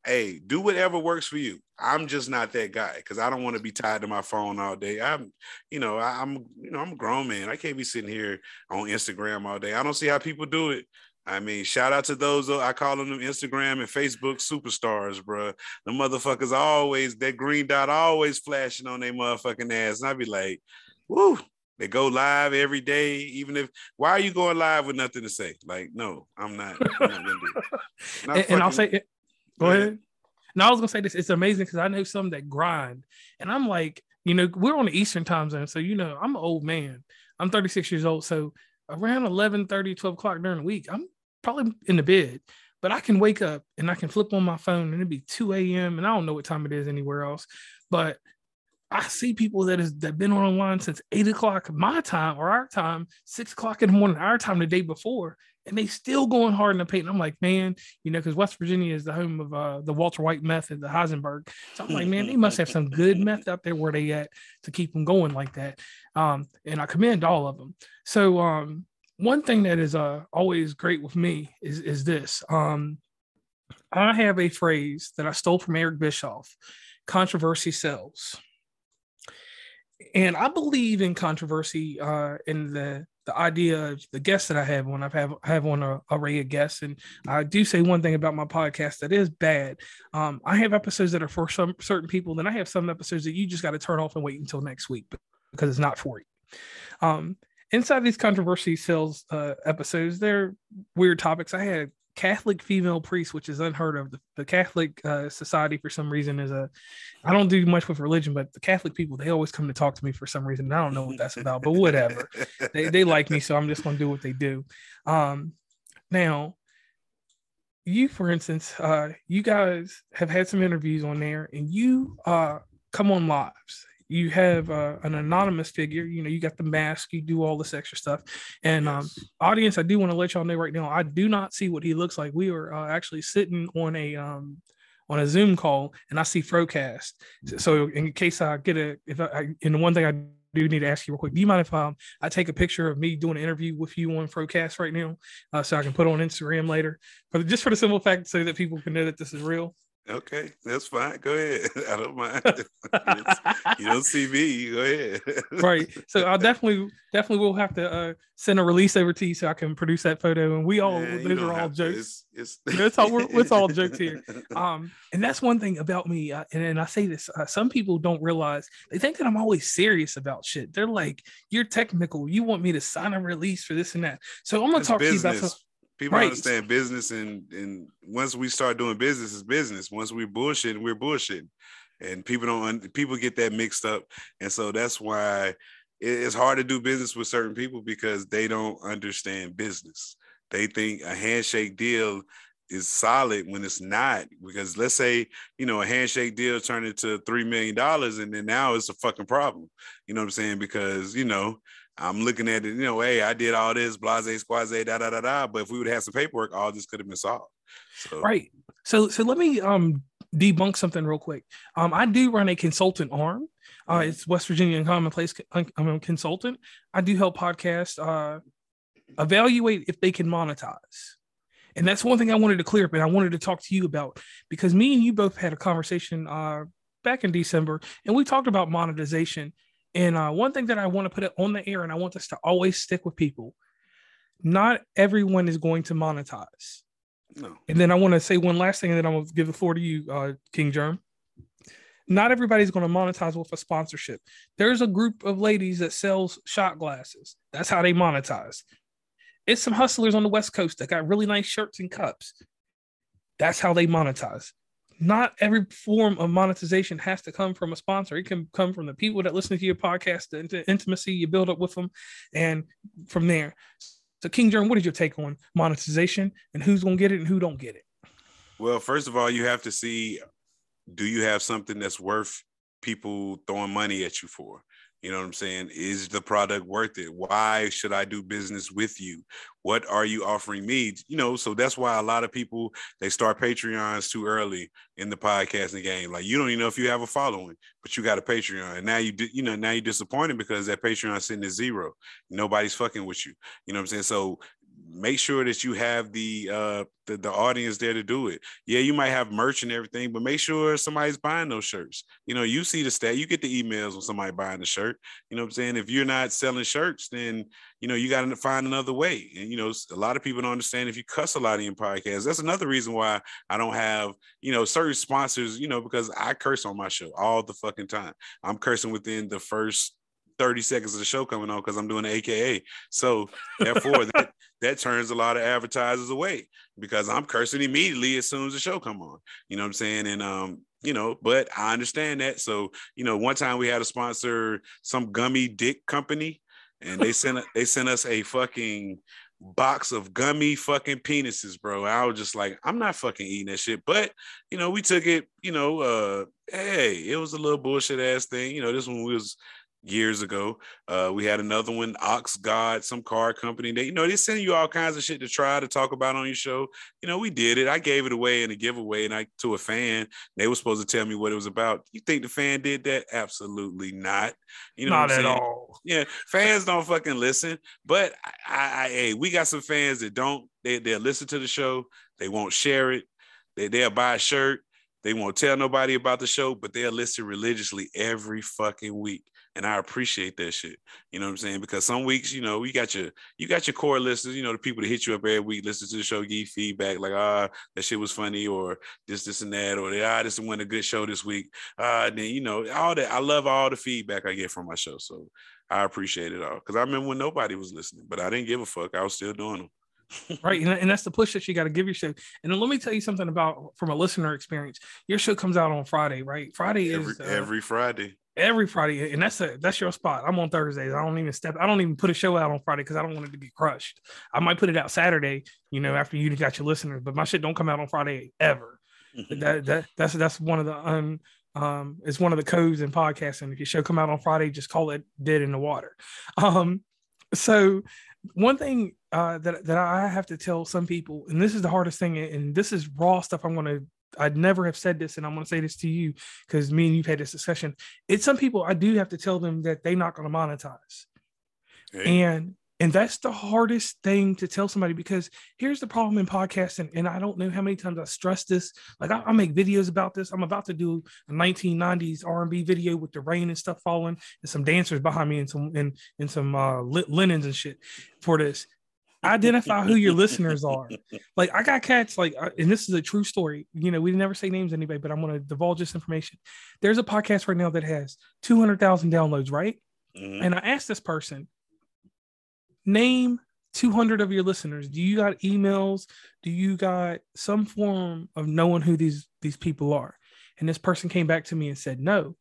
hey, do whatever works for you. I'm just not that guy because I don't want to be tied to my phone all day. I'm a grown man. I can't be sitting here on Instagram all day. I don't see how people do it. I mean, shout out to those, I call them Instagram and Facebook superstars, bro. The motherfuckers always, that green dot always flashing on their motherfucking ass. And I be like, woo, they go live every day. Even if, why are you going live with nothing to say? Like, no, I'm not gonna do it. And I'll say, go ahead. No, I was gonna say this. It's amazing because I know some that grind. And I'm like, you know, we're on the Eastern time zone. So, you know, I'm an old man. I'm 36 years old. So around 11:30, 12 o'clock during the week, I'm probably in the bed, but I can wake up and I can flip on my phone and it'd be 2 a.m. and I don't know what time it is anywhere else, but I see people that been online since 8 o'clock my time or our time, 6 o'clock in the morning, our time the day before, and they still going hard in the paint. And I'm like, man, you know, because West Virginia is the home of the Walter White meth and the Heisenberg. So I'm like, man, they must have some good meth out there where they at to keep them going like that. And I commend all of them. So one thing that is always great with me is this. I have a phrase that I stole from Eric Bischoff, controversy sells. And I believe in controversy in the idea of the guests that I have when I have on an array of guests. And I do say one thing about my podcast that is bad. I have episodes that are for some certain people. Then I have some episodes that you just got to turn off and wait until next week because it's not for you. Inside these controversy sales episodes, they're weird topics. I had Catholic female priests, which is unheard of. The Catholic society, for some reason, I don't do much with religion, but the Catholic people, they always come to talk to me for some reason. And I don't know what that's about, but whatever. They like me, so I'm just going to do what they do. Now, you, for instance, you guys have had some interviews on there, and you come on lives. you have an anonymous figure. You know, you got the mask, you do all this extra stuff. And audience, I do want to let y'all know right now, I do not see what he looks like. We were actually sitting on a Zoom call, and I see FROCAST. So in case I get a, if I, and the one thing I do need to ask you real quick, do you mind if I take a picture of me doing an interview with you on FROCAST right now, so I can put it on Instagram later, but just for the simple fact so that people can know that this is real? Okay, that's fine. Go ahead. I don't mind. You don't see me. Go ahead. Right. So I definitely will have to send a release over to you so I can produce that photo. And we all, those are all jokes. It's all jokes here. And that's one thing about me. And I say this, some people don't realize, they think that I'm always serious about shit. They're like, you're technical. You want me to sign a release for this and that. So I'm going to talk to you about something. People understand business, and once we start doing business, it's business. Once we bullshitting, we're bullshitting, and people get that mixed up, and so that's why it's hard to do business with certain people, because they don't understand business. They think a handshake deal is solid when it's not, because let's say, you know, a handshake deal turned into $3 million, and then now it's a fucking problem. You know what I'm saying? Because, you know, I'm looking at it, you know, hey, I did all this, blase, squaze, da, da, da, da. But if we would have some paperwork, all this could have been solved. So. Right. So let me debunk something real quick. I do run a consultant arm. It's West Virginia and Commonplace. I'm a consultant. I do help podcasts evaluate if they can monetize. And that's one thing I wanted to clear up, and I wanted to talk to you about, because me and you both had a conversation back in December, and we talked about monetization. And one thing that I want to put it on the air, and I want this to always stick with people, not everyone is going to monetize. No. And then I want to say one last thing, and then I'm going to give the floor to you, King Jerm. Not everybody's going to monetize with a sponsorship. There's a group of ladies that sells shot glasses. That's how they monetize. It's some hustlers on the West Coast that got really nice shirts and cups. That's how they monetize. Not every form of monetization has to come from a sponsor. It can come from the people that listen to your podcast, the intimacy you build up with them, and from there. So, King Jerm, what is your take on monetization, and who's going to get it and who don't get it? Well, first of all, you have to see, do you have something that's worth people throwing money at you for? You know what I'm saying? Is the product worth it? Why should I do business with you? What are you offering me? You know, so that's why a lot of people, they start Patreons too early in the podcasting game. Like, you don't even know if you have a following, but you got a Patreon. And now now you're disappointed because that Patreon is sitting at zero. Nobody's fucking with you. You know what I'm saying? So make sure that you have the audience there to do it. Yeah, you might have merch and everything, but make sure somebody's buying those shirts. You know, you see the stat, you get the emails when somebody buying the shirt. You know what I'm saying? If you're not selling shirts, then, you know, you got to find another way. And, you know, a lot of people don't understand if you cuss a lot in podcasts. That's another reason why I don't have, you know, certain sponsors, you know, because I curse on my show all the fucking time. I'm cursing within the first 30 seconds of the show coming on because I'm doing the AKA. So therefore that turns a lot of advertisers away because I'm cursing immediately as soon as the show come on. You know what I'm saying? And, you know, but I understand that. So, you know, one time we had a sponsor, some gummy dick company, and they sent us a fucking box of gummy fucking penises, bro. I was just like, I'm not fucking eating that shit. But, you know, we took it, you know, hey, it was a little bullshit ass thing. You know, this one was years ago. We had another one, Ox God, some car company. They, you know, they send you all kinds of shit to try to talk about on your show. You know, we did it. I gave it away in a giveaway to a fan. They were supposed to tell me what it was about. You think the fan did that? Absolutely not. You know, not at all. Yeah, fans don't fucking listen. But hey, we got some fans that don't. They'll listen to the show. They won't share it. They'll buy a shirt. They won't tell nobody about the show, but they'll listen religiously every fucking week. And I appreciate that shit. You know what I'm saying? Because some weeks, you know, you got your core listeners, you know, the people that hit you up every week, listen to the show, give feedback, like, that shit was funny, or this and that, or this wasn't a good show this week. Then, you know, all that. I love all the feedback I get from my show. So I appreciate it all. Because I remember when nobody was listening, but I didn't give a fuck. I was still doing them. Right. And that's the push that you got to give your show. And then let me tell you something about from a listener experience. Your show comes out on Friday, right? Friday is every Friday. Every Friday, and that's your spot. I'm on Thursdays. I don't even put a show out on Friday because I don't want it to get crushed. I might put it out Saturday, you know, after you got your listeners, but my shit don't come out on Friday ever. Mm-hmm. That's one of the It's one of the codes in podcasting. If your show come out on Friday, just call it Dead in the Water. So one thing that I have to tell some people, and this is the hardest thing, and this is raw stuff. I'd never have said this, and I'm going to say this to you because me and you've had this discussion. It's some people I do have to tell them that they're not going to monetize. Hey. And that's the hardest thing to tell somebody, because here's the problem in podcasting. And I don't know how many times I stress this. Like I make videos about this. I'm about to do a 1990s R&B video with the rain and stuff falling and some dancers behind me and some linens and shit for this. Identify who your listeners are. Like I got cats like, and this is a true story. You know, we never say names to anybody, but I'm going to divulge this information. There's a podcast right now that has 200,000 downloads, right? Mm-hmm. And I asked this person, name 200 of your listeners. Do you got emails? Do you got some form of knowing who these people are? And this person came back to me and said no.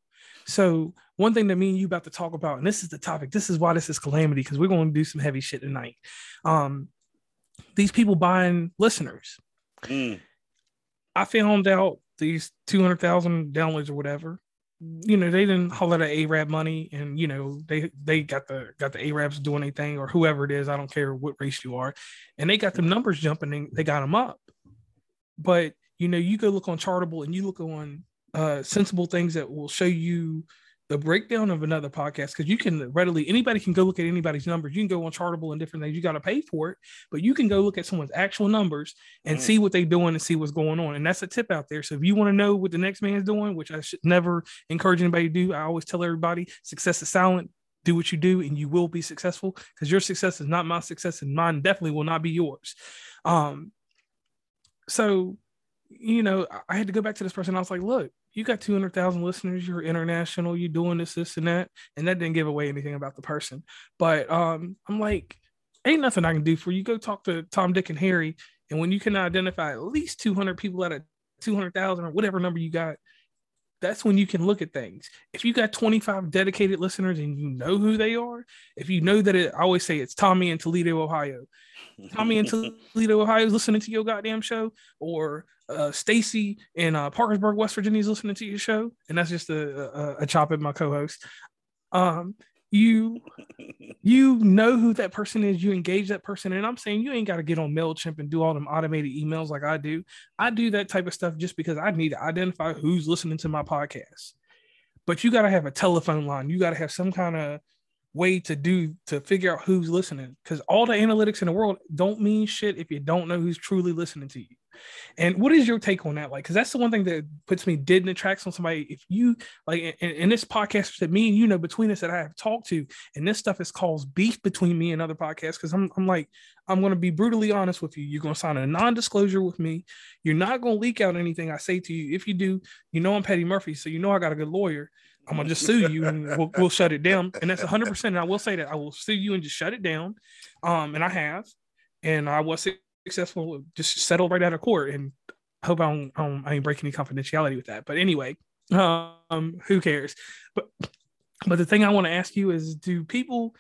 So one thing that me and you about to talk about, and this is the topic, this is why this is calamity, because we're going to do some heavy shit tonight. These people buying listeners. I found out these 200,000 downloads or whatever, you know, they didn't holler at ARAB money, and you know, they got the ARABs doing their thing, or whoever it is, I don't care what race you are, and they got the numbers jumping and they got them up. But you know, you go look on Chartable and you look on sensible things that will show you the breakdown of another podcast, because you can readily, anybody can go look at anybody's numbers. You can go on Chartable and different things. You got to pay for it, but you can go look at someone's actual numbers and see what they're doing and see what's going on. And that's a tip out there. So if you want to know what the next man's doing, which I should never encourage anybody to do, I always tell everybody success is silent. Do what you do and you will be successful, because your success is not my success and mine definitely will not be yours. So, you know, I had to go back to this person. I was like, look, you got 200,000 listeners, you're international, you're doing this and that. And that didn't give away anything about the person. But I'm like, ain't nothing I can do for you. Go talk to Tom, Dick, and Harry. And when you can identify at least 200 people out of 200,000 or whatever number you got, that's when you can look at things. If you got 25 dedicated listeners and you know who they are, if you know that I always say it's Tommy in Toledo, Ohio. Tommy in Toledo, Ohio is listening to your goddamn show, or Stacy in Parkersburg, West Virginia is listening to your show. And that's just a chop at my co-host. You know who that person is, you engage that person. And I'm saying you ain't got to get on MailChimp and do all them automated emails like I do. I do that type of stuff just because I need to identify who's listening to my podcast. But you got to have a telephone line. You got to have some kind of way to figure out who's listening, because all the analytics in the world don't mean shit if you don't know who's truly listening to you. And what is your take on that? Like, because that's the one thing that puts me dead in the tracks on somebody. If you like, and this podcast that me and you know between us that I have talked to, and this stuff has caused beef between me and other podcasts, because I'm like, I'm going to be brutally honest with you. You're going to sign a non-disclosure with me. You're not going to leak out anything I say to you. If you do, you know I'm Petty Murphy, so you know I got a good lawyer. I'm going to just sue you and we'll shut it down. And that's 100%. And I will say that I will sue you and just shut it down. And I have, and I was successful, just settled right out of court, and hope I ain't breaking any confidentiality with that. But anyway, who cares? But the thing I want to ask you is, do people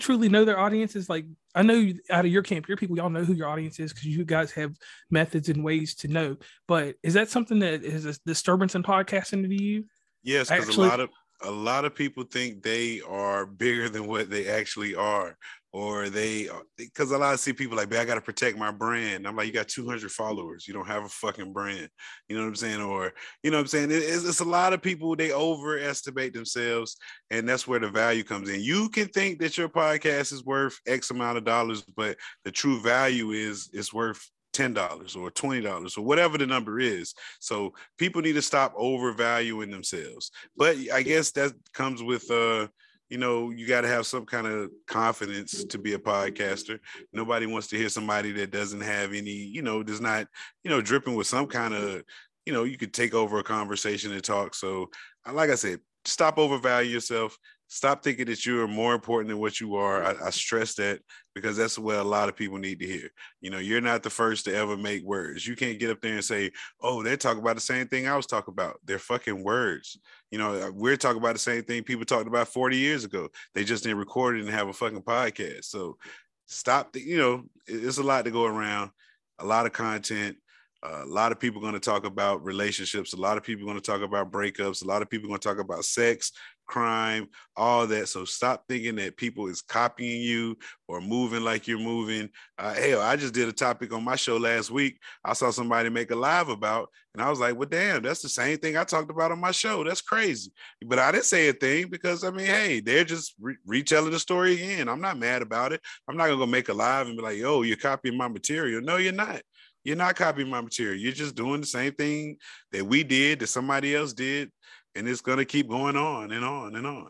truly know their audiences? Like, I know out of your camp, your people, y'all know who your audience is because you guys have methods and ways to know. But is that something that is a disturbance in podcasting to you? Yes, because a lot of people think they are bigger than what they actually are, or they, because a lot of see people like, "Man, I got to protect my brand." I'm like, "You got 200 followers. You don't have a fucking brand." You know what I'm saying? Or you know what I'm saying? It's a lot of people, they overestimate themselves, and that's where the value comes in. You can think that your podcast is worth X amount of dollars, but the true value is it's worth $10 or $20 or whatever the number is. So people need to stop overvaluing themselves. But I guess that comes with, you know, you got to have some kind of confidence to be a podcaster. Nobody wants to hear somebody that doesn't have any, you know, does not, you know, dripping with some kind of, you know, you could take over a conversation and talk. So like I said, stop overvaluing yourself. Stop thinking that you are more important than what you are. I stress that because that's what a lot of people need to hear. You know, you're not the first to ever make words. You can't get up there and say, "Oh, they're talking about the same thing I was talking about." They're fucking words. You know, we're talking about the same thing people talked about 40 years ago. They just didn't record it and have a fucking podcast. So stop. You know, it's a lot to go around, a lot of content, A lot of people are going to talk about relationships. A lot of people are going to talk about breakups. A lot of people are going to talk about sex, crime, all that. So stop thinking that people is copying you or moving like you're moving. Hell, I just did a topic on my show last week. I saw somebody make a live about, and I was like, well, damn, that's the same thing I talked about on my show. That's crazy. But I didn't say a thing because, I mean, hey, they're just retelling the story again. I'm not mad about it. I'm not going to go make a live and be like, yo, you're copying my material. No, you're not. You're not copying my material. You're just doing the same thing that we did, that somebody else did, and it's going to keep going on and on and on.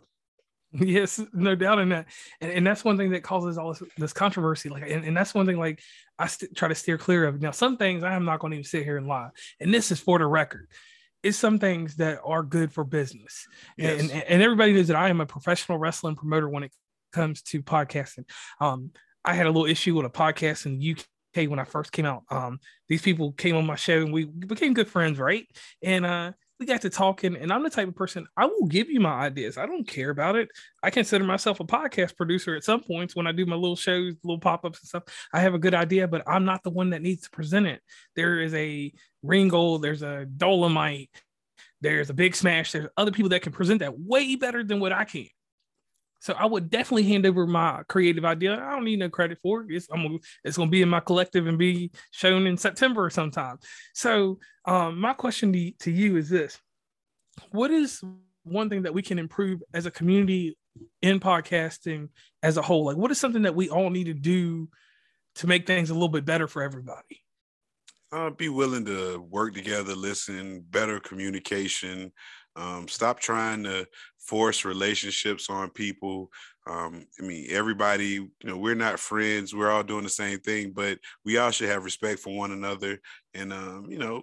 Yes, no doubt in that. And that's one thing that causes all this controversy. Like, and that's one thing, like, I try to steer clear of. Now, some things I am not going to even sit here and lie. And this is for the record. It's some things that are good for business. Yes. And everybody knows that I am a professional wrestling promoter when it comes to podcasting. I had a little issue with a podcast in the UK. Hey, when I first came out, these people came on my show and we became good friends, right? And we got to talking, and I'm the type of person, I will give you my ideas. I don't care about it. I consider myself a podcast producer at some points when I do my little shows, little pop-ups and stuff. I have a good idea, but I'm not the one that needs to present it. There is a Ringo, there's a Dolomite, there's a Big Smash, there's other people that can present that way better than what I can. So I would definitely hand over my creative idea. I don't need no credit for it. It's going to be in my collective and be shown in September or sometime. So my question to you is this. What is one thing that we can improve as a community in podcasting as a whole? Like, what is something that we all need to do to make things a little bit better for everybody? Be willing to work together, listen, better communication. Stop trying to force relationships on people. I mean, everybody, you know, we're not friends. We're all doing the same thing, but we all should have respect for one another. And, you know,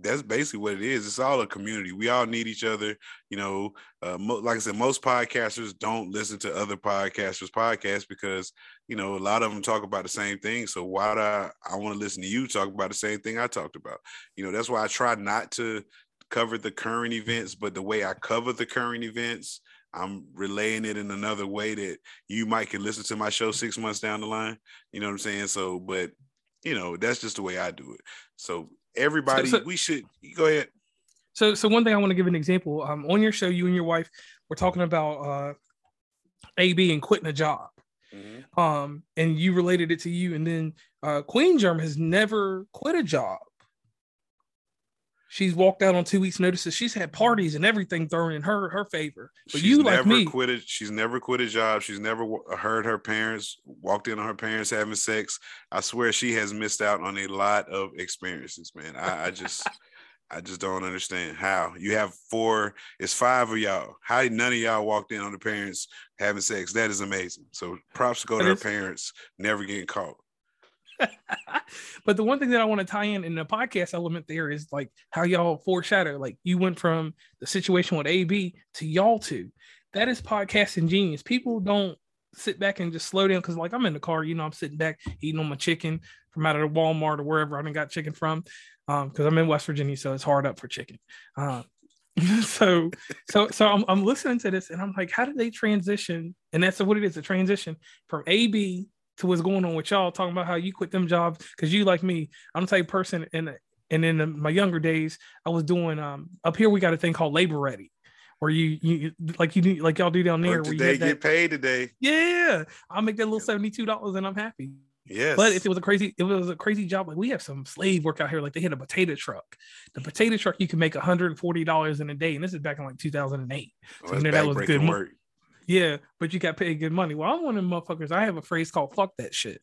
that's basically what it is. It's all a community. We all need each other. You know, like I said, most podcasters don't listen to other podcasters' podcasts because, you know, a lot of them talk about the same thing. So why do I want to listen to you talk about the same thing I talked about? You know, that's why I try not to cover the current events, but the way I cover the current events, I'm relaying it in another way that you might can listen to my show 6 months down the line. You know what I'm saying? So, but you know, that's just the way I do it. So everybody, we should go ahead. So one thing I want to give an example. On your show, you and your wife were talking about AB and quitting a job. Mm-hmm. And you related it to you. And then Queen Jerm has never quit a job. She's walked out on 2 weeks' notices. She's had parties and everything thrown in her favor. But she's you like me. She's never quit a job. She's never heard her parents, walked in on her parents having sex. I swear she has missed out on a lot of experiences, man. I just don't understand how you have it's five of y'all. How none of y'all walked in on the parents having sex? That is amazing. So props to go to her parents, never getting caught. But the one thing that I want to tie in the podcast element there is like how y'all foreshadow, like you went from the situation with AB to y'all two. That is podcasting genius. People don't sit back and just slow down. Cause like I'm in the car, you know, I'm sitting back eating on my chicken from out of the Walmart or wherever I done got chicken from. Cause I'm in West Virginia. So it's hard up for chicken. So I'm listening to this and I'm like, how did they transition? And that's what it is. A transition from AB to what's going on with y'all, talking about how you quit them jobs because you like me. I'm the type of person, and in my younger days, I was doing up here. We got a thing called Labor Ready, where you y'all do down there. Where today you get paid today. Yeah, I'll make that little $72, and I'm happy. Yes, but if it was a crazy job, like we have some slave work out here. Like they hit a potato truck. The potato truck you can make $140 in a day, and this is back in like 2008. So you know that was good work. Yeah, but you got paid good money. Well, I'm one of them motherfuckers. I have a phrase called fuck that shit.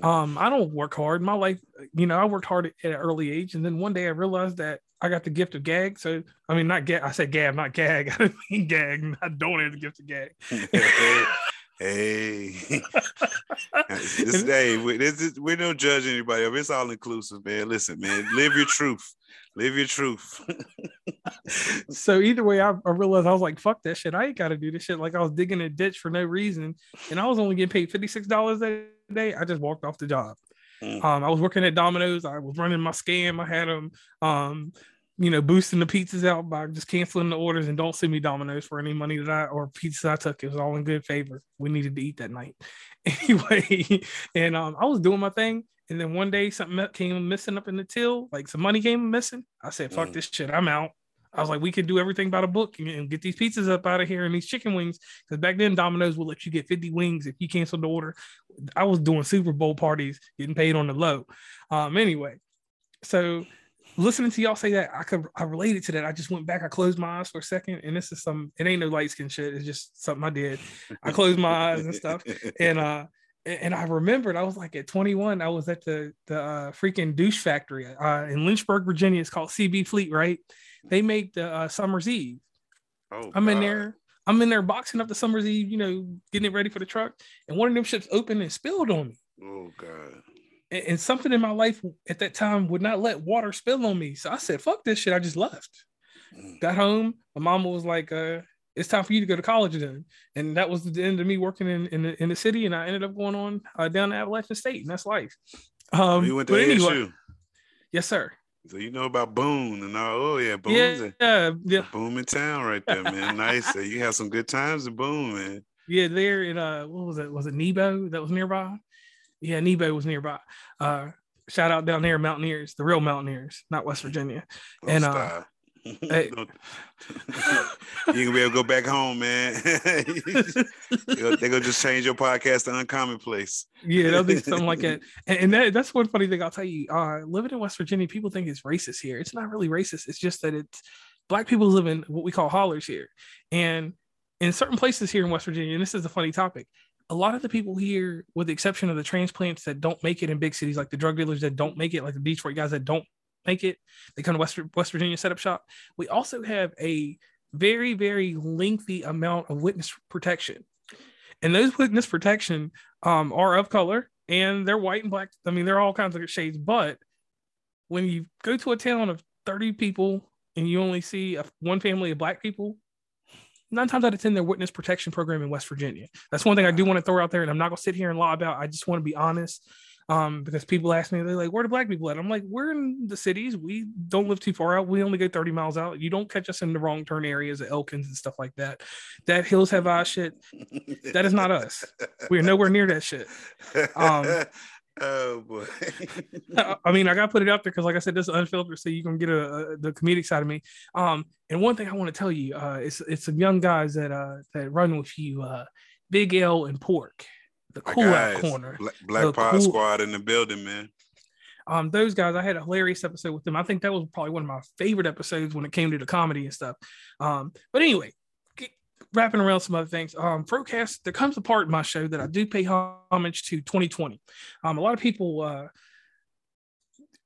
I don't work hard. My life, you know, I worked hard at an early age. And then one day I realized that I got the gift of gag. So, I mean, not gag. I said gab, not gag. I didn't mean gag. I don't have the gift of gag. Hey. We don't judge anybody. It's all inclusive, man. Listen, man, live your truth. Live your truth. So either way, I realized I was like, fuck that shit. I ain't got to do this shit. Like I was digging a ditch for no reason. And I was only getting paid $56 a day. I just walked off the job. I was working at Domino's. I was running my scam. I had them, you know, boosting the pizzas out by just canceling the orders and don't send me Domino's for any money or pizzas I took. It was all in good favor. We needed to eat that night. Anyway, and I was doing my thing. And then one day something came missing up in the till, like some money came missing. I said, fuck this shit. I'm out. I was like, we could do everything by the book and get these pizzas up out of here and these chicken wings. Because back then, Domino's would let you get 50 wings if you canceled the order. I was doing Super Bowl parties, getting paid on the low. Anyway, so listening to y'all say that, I related to that. I just went back. I closed my eyes for a second. And this is it ain't no light skin shit. It's just something I did. I closed my eyes and stuff. And I remembered, I was like at 21, I was at the freaking douche factory in Lynchburg, Virginia. It's called CB Fleet, right? They make the Summer's Eve. Oh, I'm in there. I'm in there boxing up the Summer's Eve, getting it ready for the truck. And one of them ships opened and spilled on me. Oh, God. And something in my life at that time would not let water spill on me. So I said, fuck this shit. I just left. Got home. My mama was like, it's time for you to go to college then. And that was the end of me working in the city. And I ended up going on down to Appalachian State, and that's life. You went to ASU. Anyway, yes, sir. So you know about Boone and all. Oh, yeah. Boone's Boone in town right there, man. Nice. You have some good times in Boone, man. Yeah, there in, what was it? Was it Nebo that was nearby? Yeah, Nebo was nearby. Shout out down there, Mountaineers, the real Mountaineers, not West Virginia. Don't and stop. Hey. You can be able to go back home, man. They're gonna just change your podcast to Uncommonplace. Yeah, they'll do something like that. And that's one funny thing I'll tell you. Living in West Virginia, people think it's racist here. It's not really racist. It's just that it's black people live in what we call hollers here, and in certain places here in West Virginia. And this is a funny topic. A lot of the people here, with the exception of the transplants that don't make it in big cities, like the drug dealers that don't make it, like the Detroit guys that don't make it, they come to West Virginia, set up shop. We also have a very, very lengthy amount of witness protection, and those witness protection are of color, and they're white and black. I mean, they're all kinds of shades. But when you go to a town of 30 people and you only see one family of black people, 9 times out of 10, their witness protection program in West Virginia. That's one thing I do want to throw out there, and I'm not gonna sit here and lie about. I just want to be honest. Because people ask me, they're like, where do black people at? I'm like, we're in the cities. We don't live too far out. We only go 30 miles out. You don't catch us in the wrong turn areas of Elkins and stuff like that. That hills have eyes shit. That is not us. We are nowhere near that shit. Oh boy. I mean, I got to put it out there because, like I said, this is unfiltered, so you can get the comedic side of me. And one thing I want to tell you, it's some young guys that run with you, Big L and Pork. The cool out corner, Black Pod Squad in the building, man. Those guys, I had a hilarious episode with them. I think that was probably one of my favorite episodes when it came to the comedy and stuff. But anyway, wrapping around some other things. FROCAST, there comes a part in my show that I do pay homage to 2020. A lot of people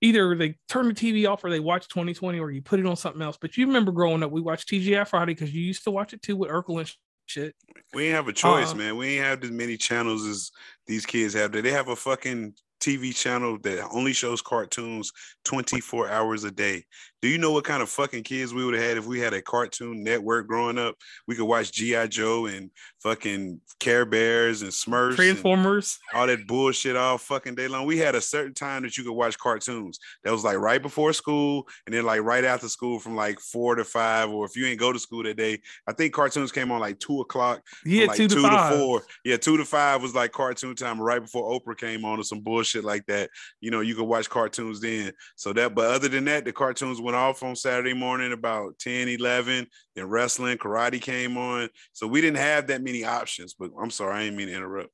either they turn the TV off or they watch 2020, or you put it on something else. But you remember growing up, we watched TGI Friday because you used to watch it too with Urkel and shit. We ain't have a choice, man. We ain't have as many channels as these kids have. They have a fucking TV channel that only shows cartoons 24 hours a day. Do you know what kind of fucking kids we would have had if we had a Cartoon Network growing up? We could watch G.I. Joe and fucking Care Bears and Smurfs, Transformers, all that bullshit all fucking day long. We had a certain time that you could watch cartoons. That was like right before school, and then like right after school from like 4 to 5. Or if you ain't go to school that day, I think cartoons came on like 2 o'clock. Yeah, like 2 to 4. Yeah, 2 to 5 was like cartoon time. Right before Oprah came on or some bullshit like that. You know, you could watch cartoons then. So that, but other than that, the cartoons went off on Saturday morning about 10, 11, then wrestling, karate came on. So we didn't have that many options. But I'm sorry, I didn't mean to interrupt.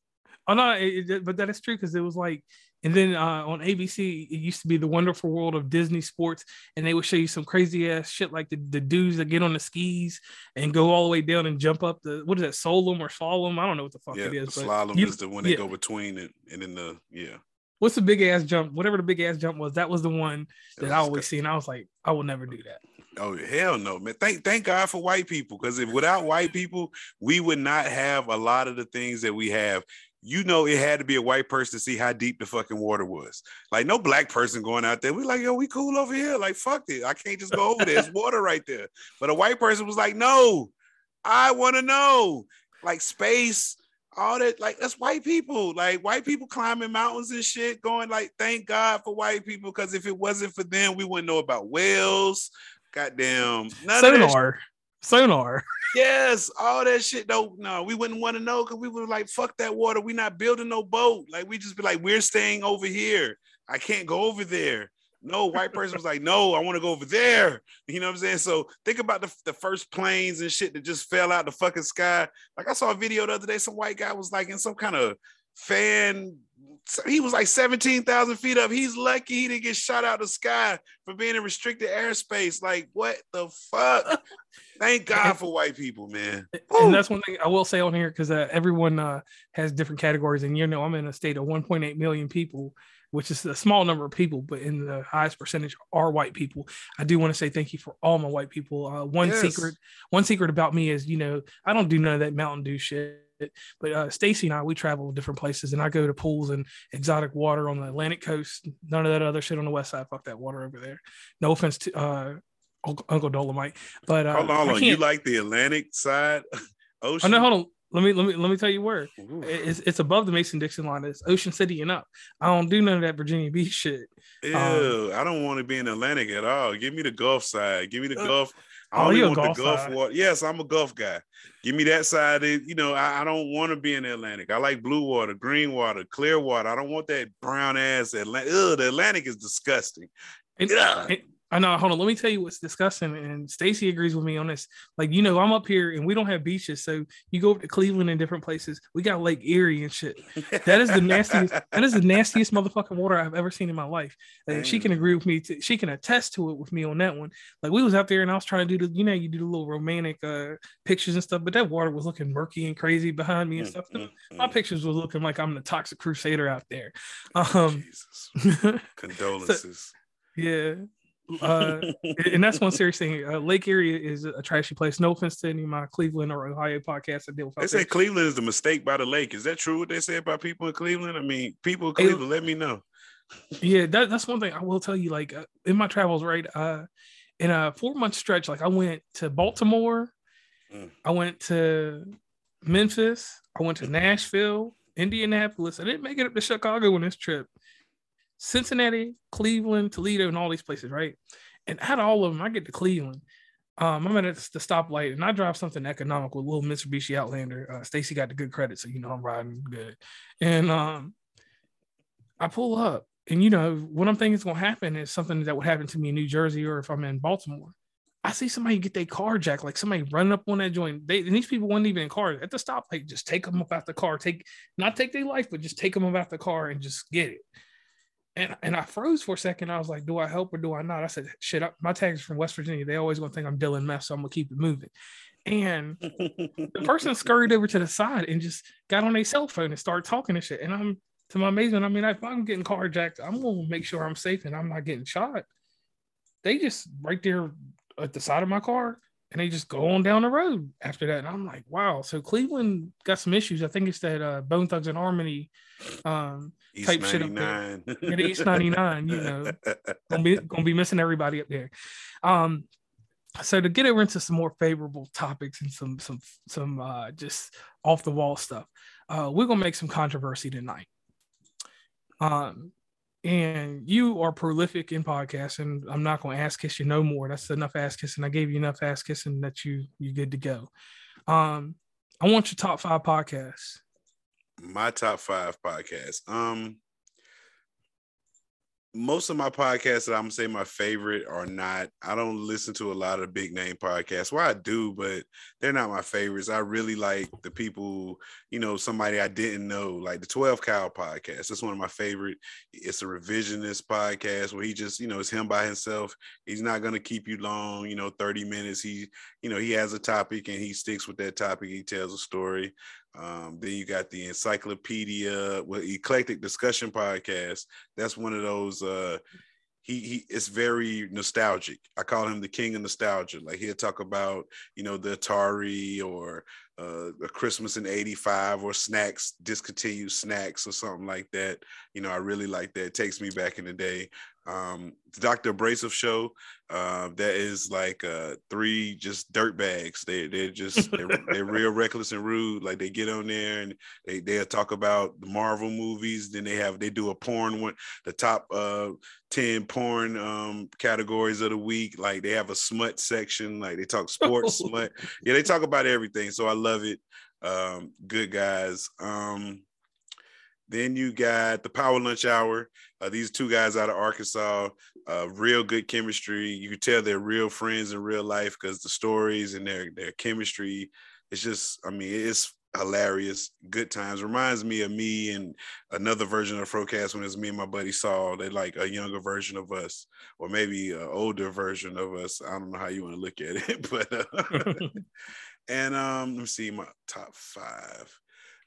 Oh no, but that is true, because it was like, and then on ABC it used to be The Wonderful World of Disney Sports, and they would show you some crazy ass shit like the dudes that get on the skis and go all the way down and jump up the, what is that, slalom or slalom? I don't know what the fuck it is. Slalom is the one they go between it, and then what's the big ass jump? Whatever the big ass jump was, that was the one that I always see. And I was like, I will never do that. Oh, hell no, man. Thank God for white people. Because if without white people, we would not have a lot of the things that we have. You know, it had to be a white person to see how deep the fucking water was. Like, no black person going out there. We like, yo, we cool over here. Like, fuck it. I can't just go over there. It's water right there. But a white person was like, no, I want to know. Like, space. All that, like, that's white people. Like, white people climbing mountains and shit, going like, thank God for white people, because if it wasn't for them, we wouldn't know about whales, goddamn, sonar. Yes, all that shit. No, we wouldn't want to know, because we were like, fuck that water. We not building no boat. Like, we just be like, we're staying over here. I can't go over there. No, white person was like, no, I want to go over there. You know what I'm saying? So think about the first planes and shit that just fell out the fucking sky. Like I saw a video the other day, some white guy was like in some kind of fan. He was like 17,000 feet up. He's lucky he didn't get shot out of the sky for being in restricted airspace. Like, what the fuck? Thank God for white people, man. And that's one thing I will say on here, because everyone has different categories. And, you know, I'm in a state of 1.8 million people, which is a small number of people, but in the highest percentage are white people. I do want to say thank you for all my white people. One secret about me is, you know, I don't do none of that Mountain Dew shit. But Stacy and I, we travel different places, and I go to pools and exotic water on the Atlantic coast. None of that other shit on the west side. Fuck that water over there. No offense to Uncle Dolomite, but hold on. You like the Atlantic side ocean? Oh, no, hold on. Let me tell you where. Ooh. It's above the Mason-Dixon line. It's Ocean City and up. I don't do none of that Virginia Beach shit. Ew, I don't want to be in the Atlantic at all. Give me the Gulf side. Give me the Gulf. I only want the Gulf water. Yes, I'm a Gulf guy. Give me that side. You know, I don't want to be in the Atlantic. I like blue water, green water, clear water. I don't want that brown ass Atlantic. Ugh, the Atlantic is disgusting. I know. Hold on. Let me tell you what's disgusting. And Stacy agrees with me on this. Like, you know, I'm up here and we don't have beaches. So you go up to Cleveland and different places. We got Lake Erie and shit. That is the nastiest. That is the nastiest motherfucking water I've ever seen in my life. And she can agree with me. She can attest to it with me on that one. Like, we was out there and I was trying to do the, you know, you do the little romantic pictures and stuff. But that water was looking murky and crazy behind me and stuff. My pictures was looking like I'm the toxic crusader out there. Jesus. Condolences. So, yeah. And that's one serious thing. Lake Erie is a trashy place. No offense to any of my Cleveland or Ohio podcasts I deal with. They say Cleveland is the mistake by the lake. Is that true what they say about people in Cleveland? I mean, people in Cleveland, let me know. Yeah, that's one thing I will tell you. Like in my travels, right, in a 4-month stretch, like I went to Baltimore, I went to Memphis, I went to Nashville, Indianapolis. I didn't make it up to Chicago on this trip. Cincinnati, Cleveland, Toledo, and all these places, right? And out of all of them, I get to Cleveland. I'm at the stoplight, and I drive something economical, a little Mitsubishi Outlander. Stacy got the good credit, so, you know, I'm riding good. And I pull up, and, you know, what I'm thinking is going to happen is something that would happen to me in New Jersey or if I'm in Baltimore. I see somebody get their car jacked, like somebody running up on that joint. And these people weren't even in cars. At the stoplight, just take them up out the car. Not take their life, but just take them up out the car and just get it. And I froze for a second. I was like, do I help or do I not? I said, shit, my tags from West Virginia. They always going to think I'm Dylan Meth, so I'm going to keep it moving. And the person scurried over to the side and just got on their cell phone and started talking and shit. And I'm, to my amazement, I mean, if I'm getting carjacked, I'm going to make sure I'm safe and I'm not getting shot. They just right there at the side of my car, and they just go on down the road after that. And I'm like, wow. So Cleveland got some issues. I think it's that Bone Thugs and Harmony East type 99. Shit up there. East 99, you know, gonna be missing everybody up there. So to get over into some more favorable topics and some just off the wall stuff, we're gonna make some controversy tonight. And you are prolific in podcasts, and I'm not gonna ass kiss you no more. That's enough ass kissing. I gave you enough ass kissing that you good to go. I want your top 5 podcasts. My top 5 podcasts. Most of my podcasts that I'm gonna say my favorite are not. I don't listen to a lot of big name podcasts. Well, I do, but they're not my favorites. I really like the people, you know, somebody I didn't know, like the 12 Cow podcast. That's one of my favorite. It's a revisionist podcast where he just, you know, it's him by himself. He's not gonna keep you long, you know, 30 minutes. He, you know, he has a topic and he sticks with that topic. He tells a story. Then you got the encyclopedia with Eclectic Discussion Podcast. That's one of those he it's very nostalgic. I call him the king of nostalgia. Like he'll talk about, you know, the Atari or a Christmas in 85 or snacks, discontinued snacks or something like that. You know, I really like that. It takes me back in the day. The Dr. Abrasive Show, that is like 3 just dirtbags. They're real reckless and rude. Like they get on there and they'll talk about the Marvel movies. Then they do a porn one, the top 10 porn categories of the week. Like they have a smut section. Like they talk sports smut. Yeah, they talk about everything. So I love it. Good guys. Then you got the Power Lunch Hour. These two guys out of Arkansas, real good chemistry. You can tell they're real friends in real life because the stories and their chemistry, it's just, I mean, it's hilarious. Good times. Reminds me of me and another version of FROCAST when it's me and my buddy Saul. They're like a younger version of us, or maybe an older version of us. I don't know how you want to look at it, but and let me see my top five.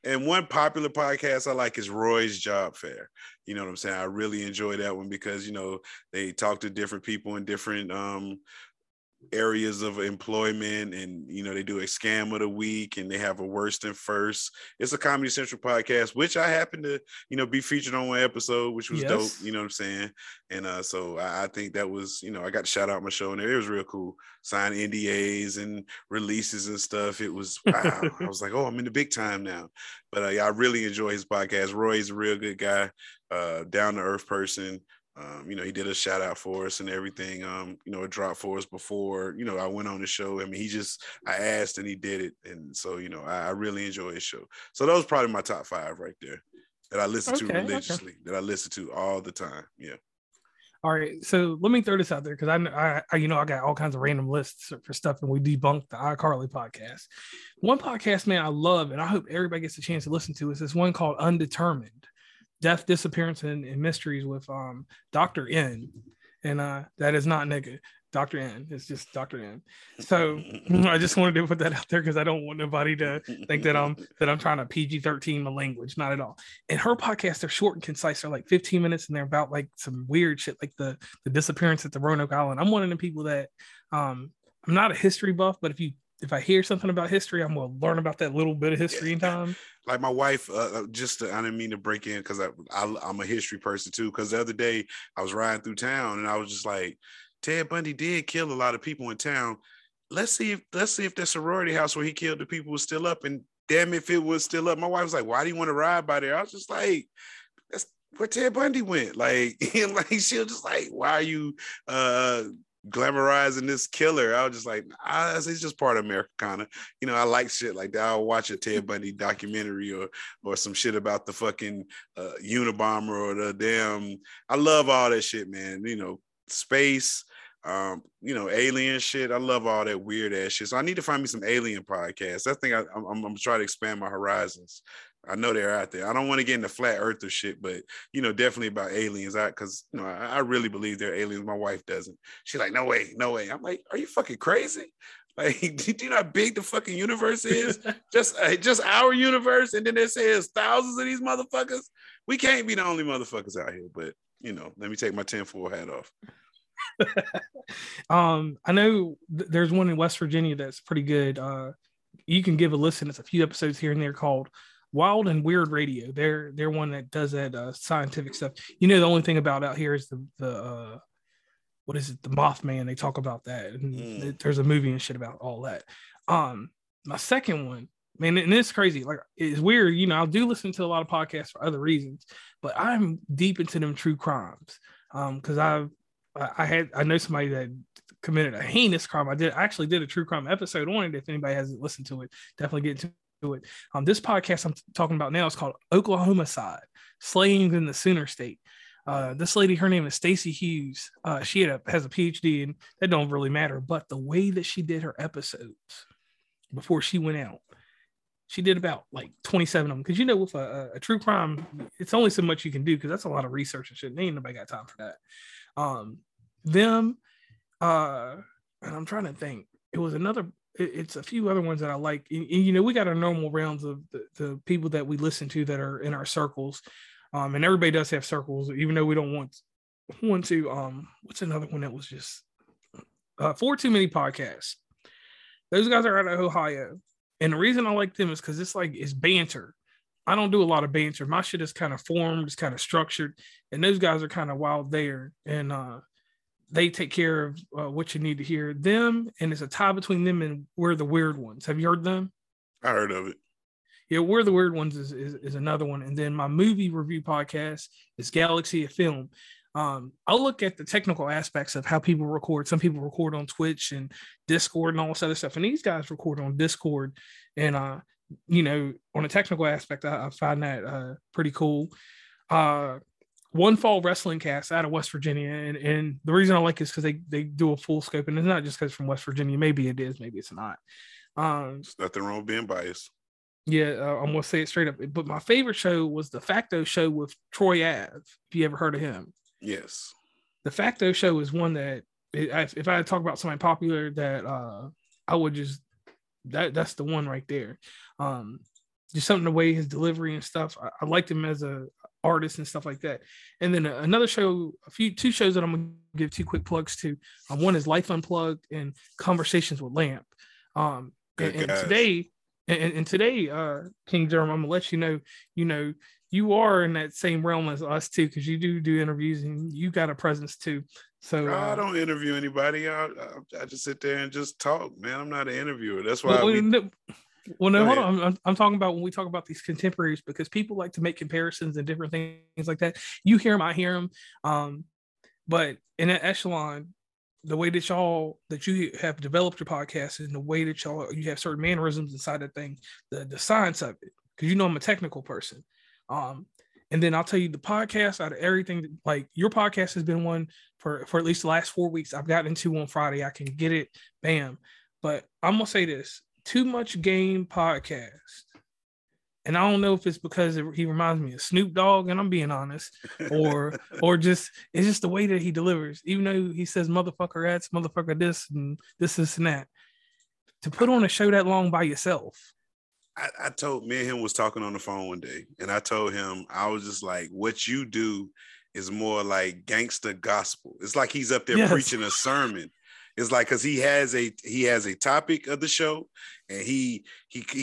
And one popular podcast I like is Roy's Job Fair. You know what I'm saying? I really enjoy that one because, you know, they talk to different people in different areas of employment, and, you know, they do a scam of the week and they have a worst and first. It's a Comedy Central podcast, which I happen to, you know, be featured on one episode, which was dope. You know what I'm saying? And so I think that was, you know, I got to shout out my show in there. It was real cool. Sign NDAs and releases and stuff. It was, wow. I was like, oh, I'm in the big time now. But yeah, I really enjoy his podcast. Roy's a real good guy, down to earth person. You know, he did a shout out for us and everything, you know, a drop for us before, you know, I went on the show. I mean, he just, I asked and he did it. And so, you know, I really enjoy his show. So that was probably my top five right there that I listen to religiously, that I listen to all the time. Yeah. All right. So let me throw this out there because I you know, I got all kinds of random lists for stuff and we debunked the iCarly podcast. One podcast, man, I love, and I hope everybody gets a chance to listen to, is this one called Undetermined. Death, Disappearance, and Mysteries with Dr. N. And that is not nigga. Dr. N. It's just Dr. N. So I just wanted to put that out there because I don't want nobody to think that I'm trying to PG-13 my language. Not at all. And her podcasts are short and concise. They're like 15 minutes and they're about like some weird shit, like the disappearance at the Roanoke Island. I'm one of the people that I'm not a history buff, but if I hear something about history, I'm going to learn about that little bit of history in time. Like my wife, I didn't mean to break in because I'm a history person too. Because the other day I was riding through town and I was just like, Ted Bundy did kill a lot of people in town. Let's see if that sorority house where he killed the people was still up. And damn, if it was still up, my wife was like, why do you want to ride by there? I was just like, that's where Ted Bundy went. Like, and like she was just like, why are you glamorizing this killer? I was just like, it's just part of Americana. You know, I like shit like that. I'll watch a Ted Bundy documentary or some shit about the fucking Unabomber or the damn. I love all that shit, man. You know, space, you know, alien shit. I love all that weird ass shit. So I need to find me some alien podcasts. I think I'm trying to expand my horizons. I know they're out there. I don't want to get into flat earther shit, but, you know, definitely about aliens. Because, you know, I really believe they're aliens. My wife doesn't. She's like, no way, no way. I'm like, are you fucking crazy? Like, do you know how big the fucking universe is? just our universe. And then they say there's thousands of these motherfuckers. We can't be the only motherfuckers out here. But, you know, let me take my tinfoil hat off. I know there's one in West Virginia that's pretty good. You can give a listen. It's a few episodes here and there called Wild and Weird Radio. They're one that does that scientific stuff. You know, the only thing about out here is the what is it? The Mothman. They talk about that. And there's a movie and shit about all that. My second one, man, and it's crazy. Like, it's weird. You know, I do listen to a lot of podcasts for other reasons, but I'm deep into them true crimes. Cause I know somebody that committed a heinous crime. I actually did a true crime episode on it. If anybody hasn't listened to it, definitely get to it. This podcast I'm talking about now is called Oklahoma Side, Slayings in the Sooner State. This lady, her name is Stacey Hughes. She has a PhD, and that don't really matter, but the way that she did her episodes before she went out, she did about like 27 of them, because, you know, with a true crime, it's only so much you can do because that's a lot of research and shit, and ain't nobody got time for that. And I'm trying to think, it's a few other ones that I like. And, you know, we got our normal rounds of the people that we listen to that are in our circles. And everybody does have circles, even though we don't want to. What's another one that was just 4 Too Many Podcasts. Those guys are out of Ohio. And the reason I like them is because it's banter. I don't do a lot of banter. My shit is kind of formed. It's kind of structured. And those guys are kind of wild there. And, they take care of what you need to hear them. And it's a tie between them and We're the Weird Ones. Have you heard them? I heard of it. Yeah. We're the Weird Ones is another one. And then my movie review podcast is Galaxy of Film. I look at the technical aspects of how people record. Some people record on Twitch and Discord and all this other stuff. And these guys record on Discord, and you know, on a technical aspect, I find that pretty cool. One Fall Wrestling Cast out of West Virginia, and the reason I like it is because they do a full scope, and it's not just because from West Virginia. Maybe it is, maybe it's not. There's nothing wrong with being biased. Yeah, I'm gonna say it straight up. But my favorite show was The Facto Show with Troy Ave. If you ever heard of him, yes. The Facto Show is one that if I talk about somebody popular that I would just that's the one right there. Just something the way his delivery and stuff. I liked him as a artists and stuff like that. And then another show, two shows that I'm gonna give two quick plugs to. One is Life Unplugged and Conversations with Lamp. And today, King Jerm, I'm gonna let you know, you are in that same realm as us too, because you do interviews and you got a presence too. So I don't interview anybody. I just sit there and just talk, man. I'm not an interviewer. That's why. Well, no, hold on. I'm talking about when we talk about these contemporaries, because people like to make comparisons and different things like that. You hear them, I hear them. But in that echelon, the way that you have developed your podcast and the way that you have certain mannerisms inside that thing, the science of it, because you know I'm a technical person. And then I'll tell you the podcast out of everything, like your podcast has been one for at least the last 4 weeks. I've gotten into on Friday. I can get it. Bam. But I'm going to say this. Too Much Game podcast, and I don't know if it's because he reminds me of Snoop Dogg, and I'm being honest, or just it's just the way that he delivers. Even though he says motherfucker ads, motherfucker this, and this and that, to put on a show that long by yourself. I told me and him was talking on the phone one day, and I told him I was just like, what you do is more like gangster gospel. It's like he's up there preaching a sermon. It's like, because he has a topic of the show, and he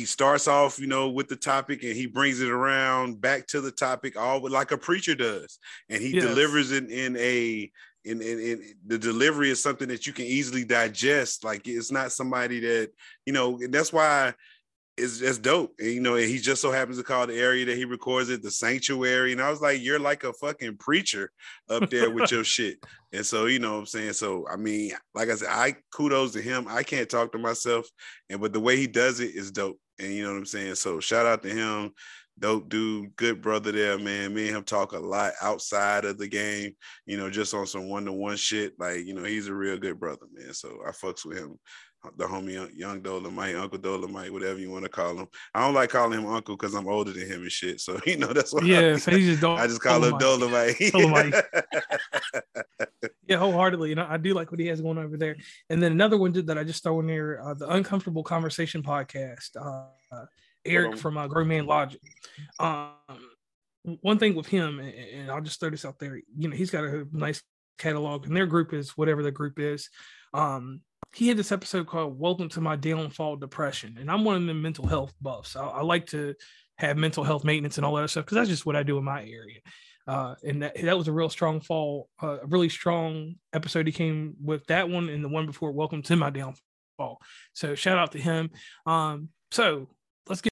starts off, you know, with the topic, and he brings it around back to the topic, all like a preacher does, and he delivers it in the delivery is something that you can easily digest. Like, it's not somebody that, you know, and that's why that's dope. And, you know, and he just so happens to call the area that he records it the Sanctuary. And I was like, you're like a fucking preacher up there with your shit. And so, you know what I'm saying? So, I mean, like I said, I kudos to him. I can't talk to myself. But the way he does it is dope. And you know what I'm saying? So shout out to him. Dope dude. Good brother there, man. Me and him talk a lot outside of the game, you know, just on some one-to-one shit. Like, you know, he's a real good brother, man. So I fucks with him. The homie Young Dolomite, Uncle Dolomite, whatever you want to call him. I don't like calling him Uncle because I'm older than him and shit. So, you know, that's why. Yeah, so he's just I just call him Dolomite. Yeah, wholeheartedly. And I do like what he has going on over there. And then another one that I just throw in there, the Uncomfortable Conversation Podcast, Eric from Grown Man Logic. One thing with him, and I'll just throw this out there, you know, he's got a nice catalog, and their group is whatever the group is. He had this episode called Welcome to My Downfall Depression. And I'm one of the mental health buffs. I like to have mental health maintenance and all that stuff, because that's just what I do in my area. And that was a real strong a really strong episode. He came with that one and the one before Welcome to My Downfall. So shout out to him. So let's get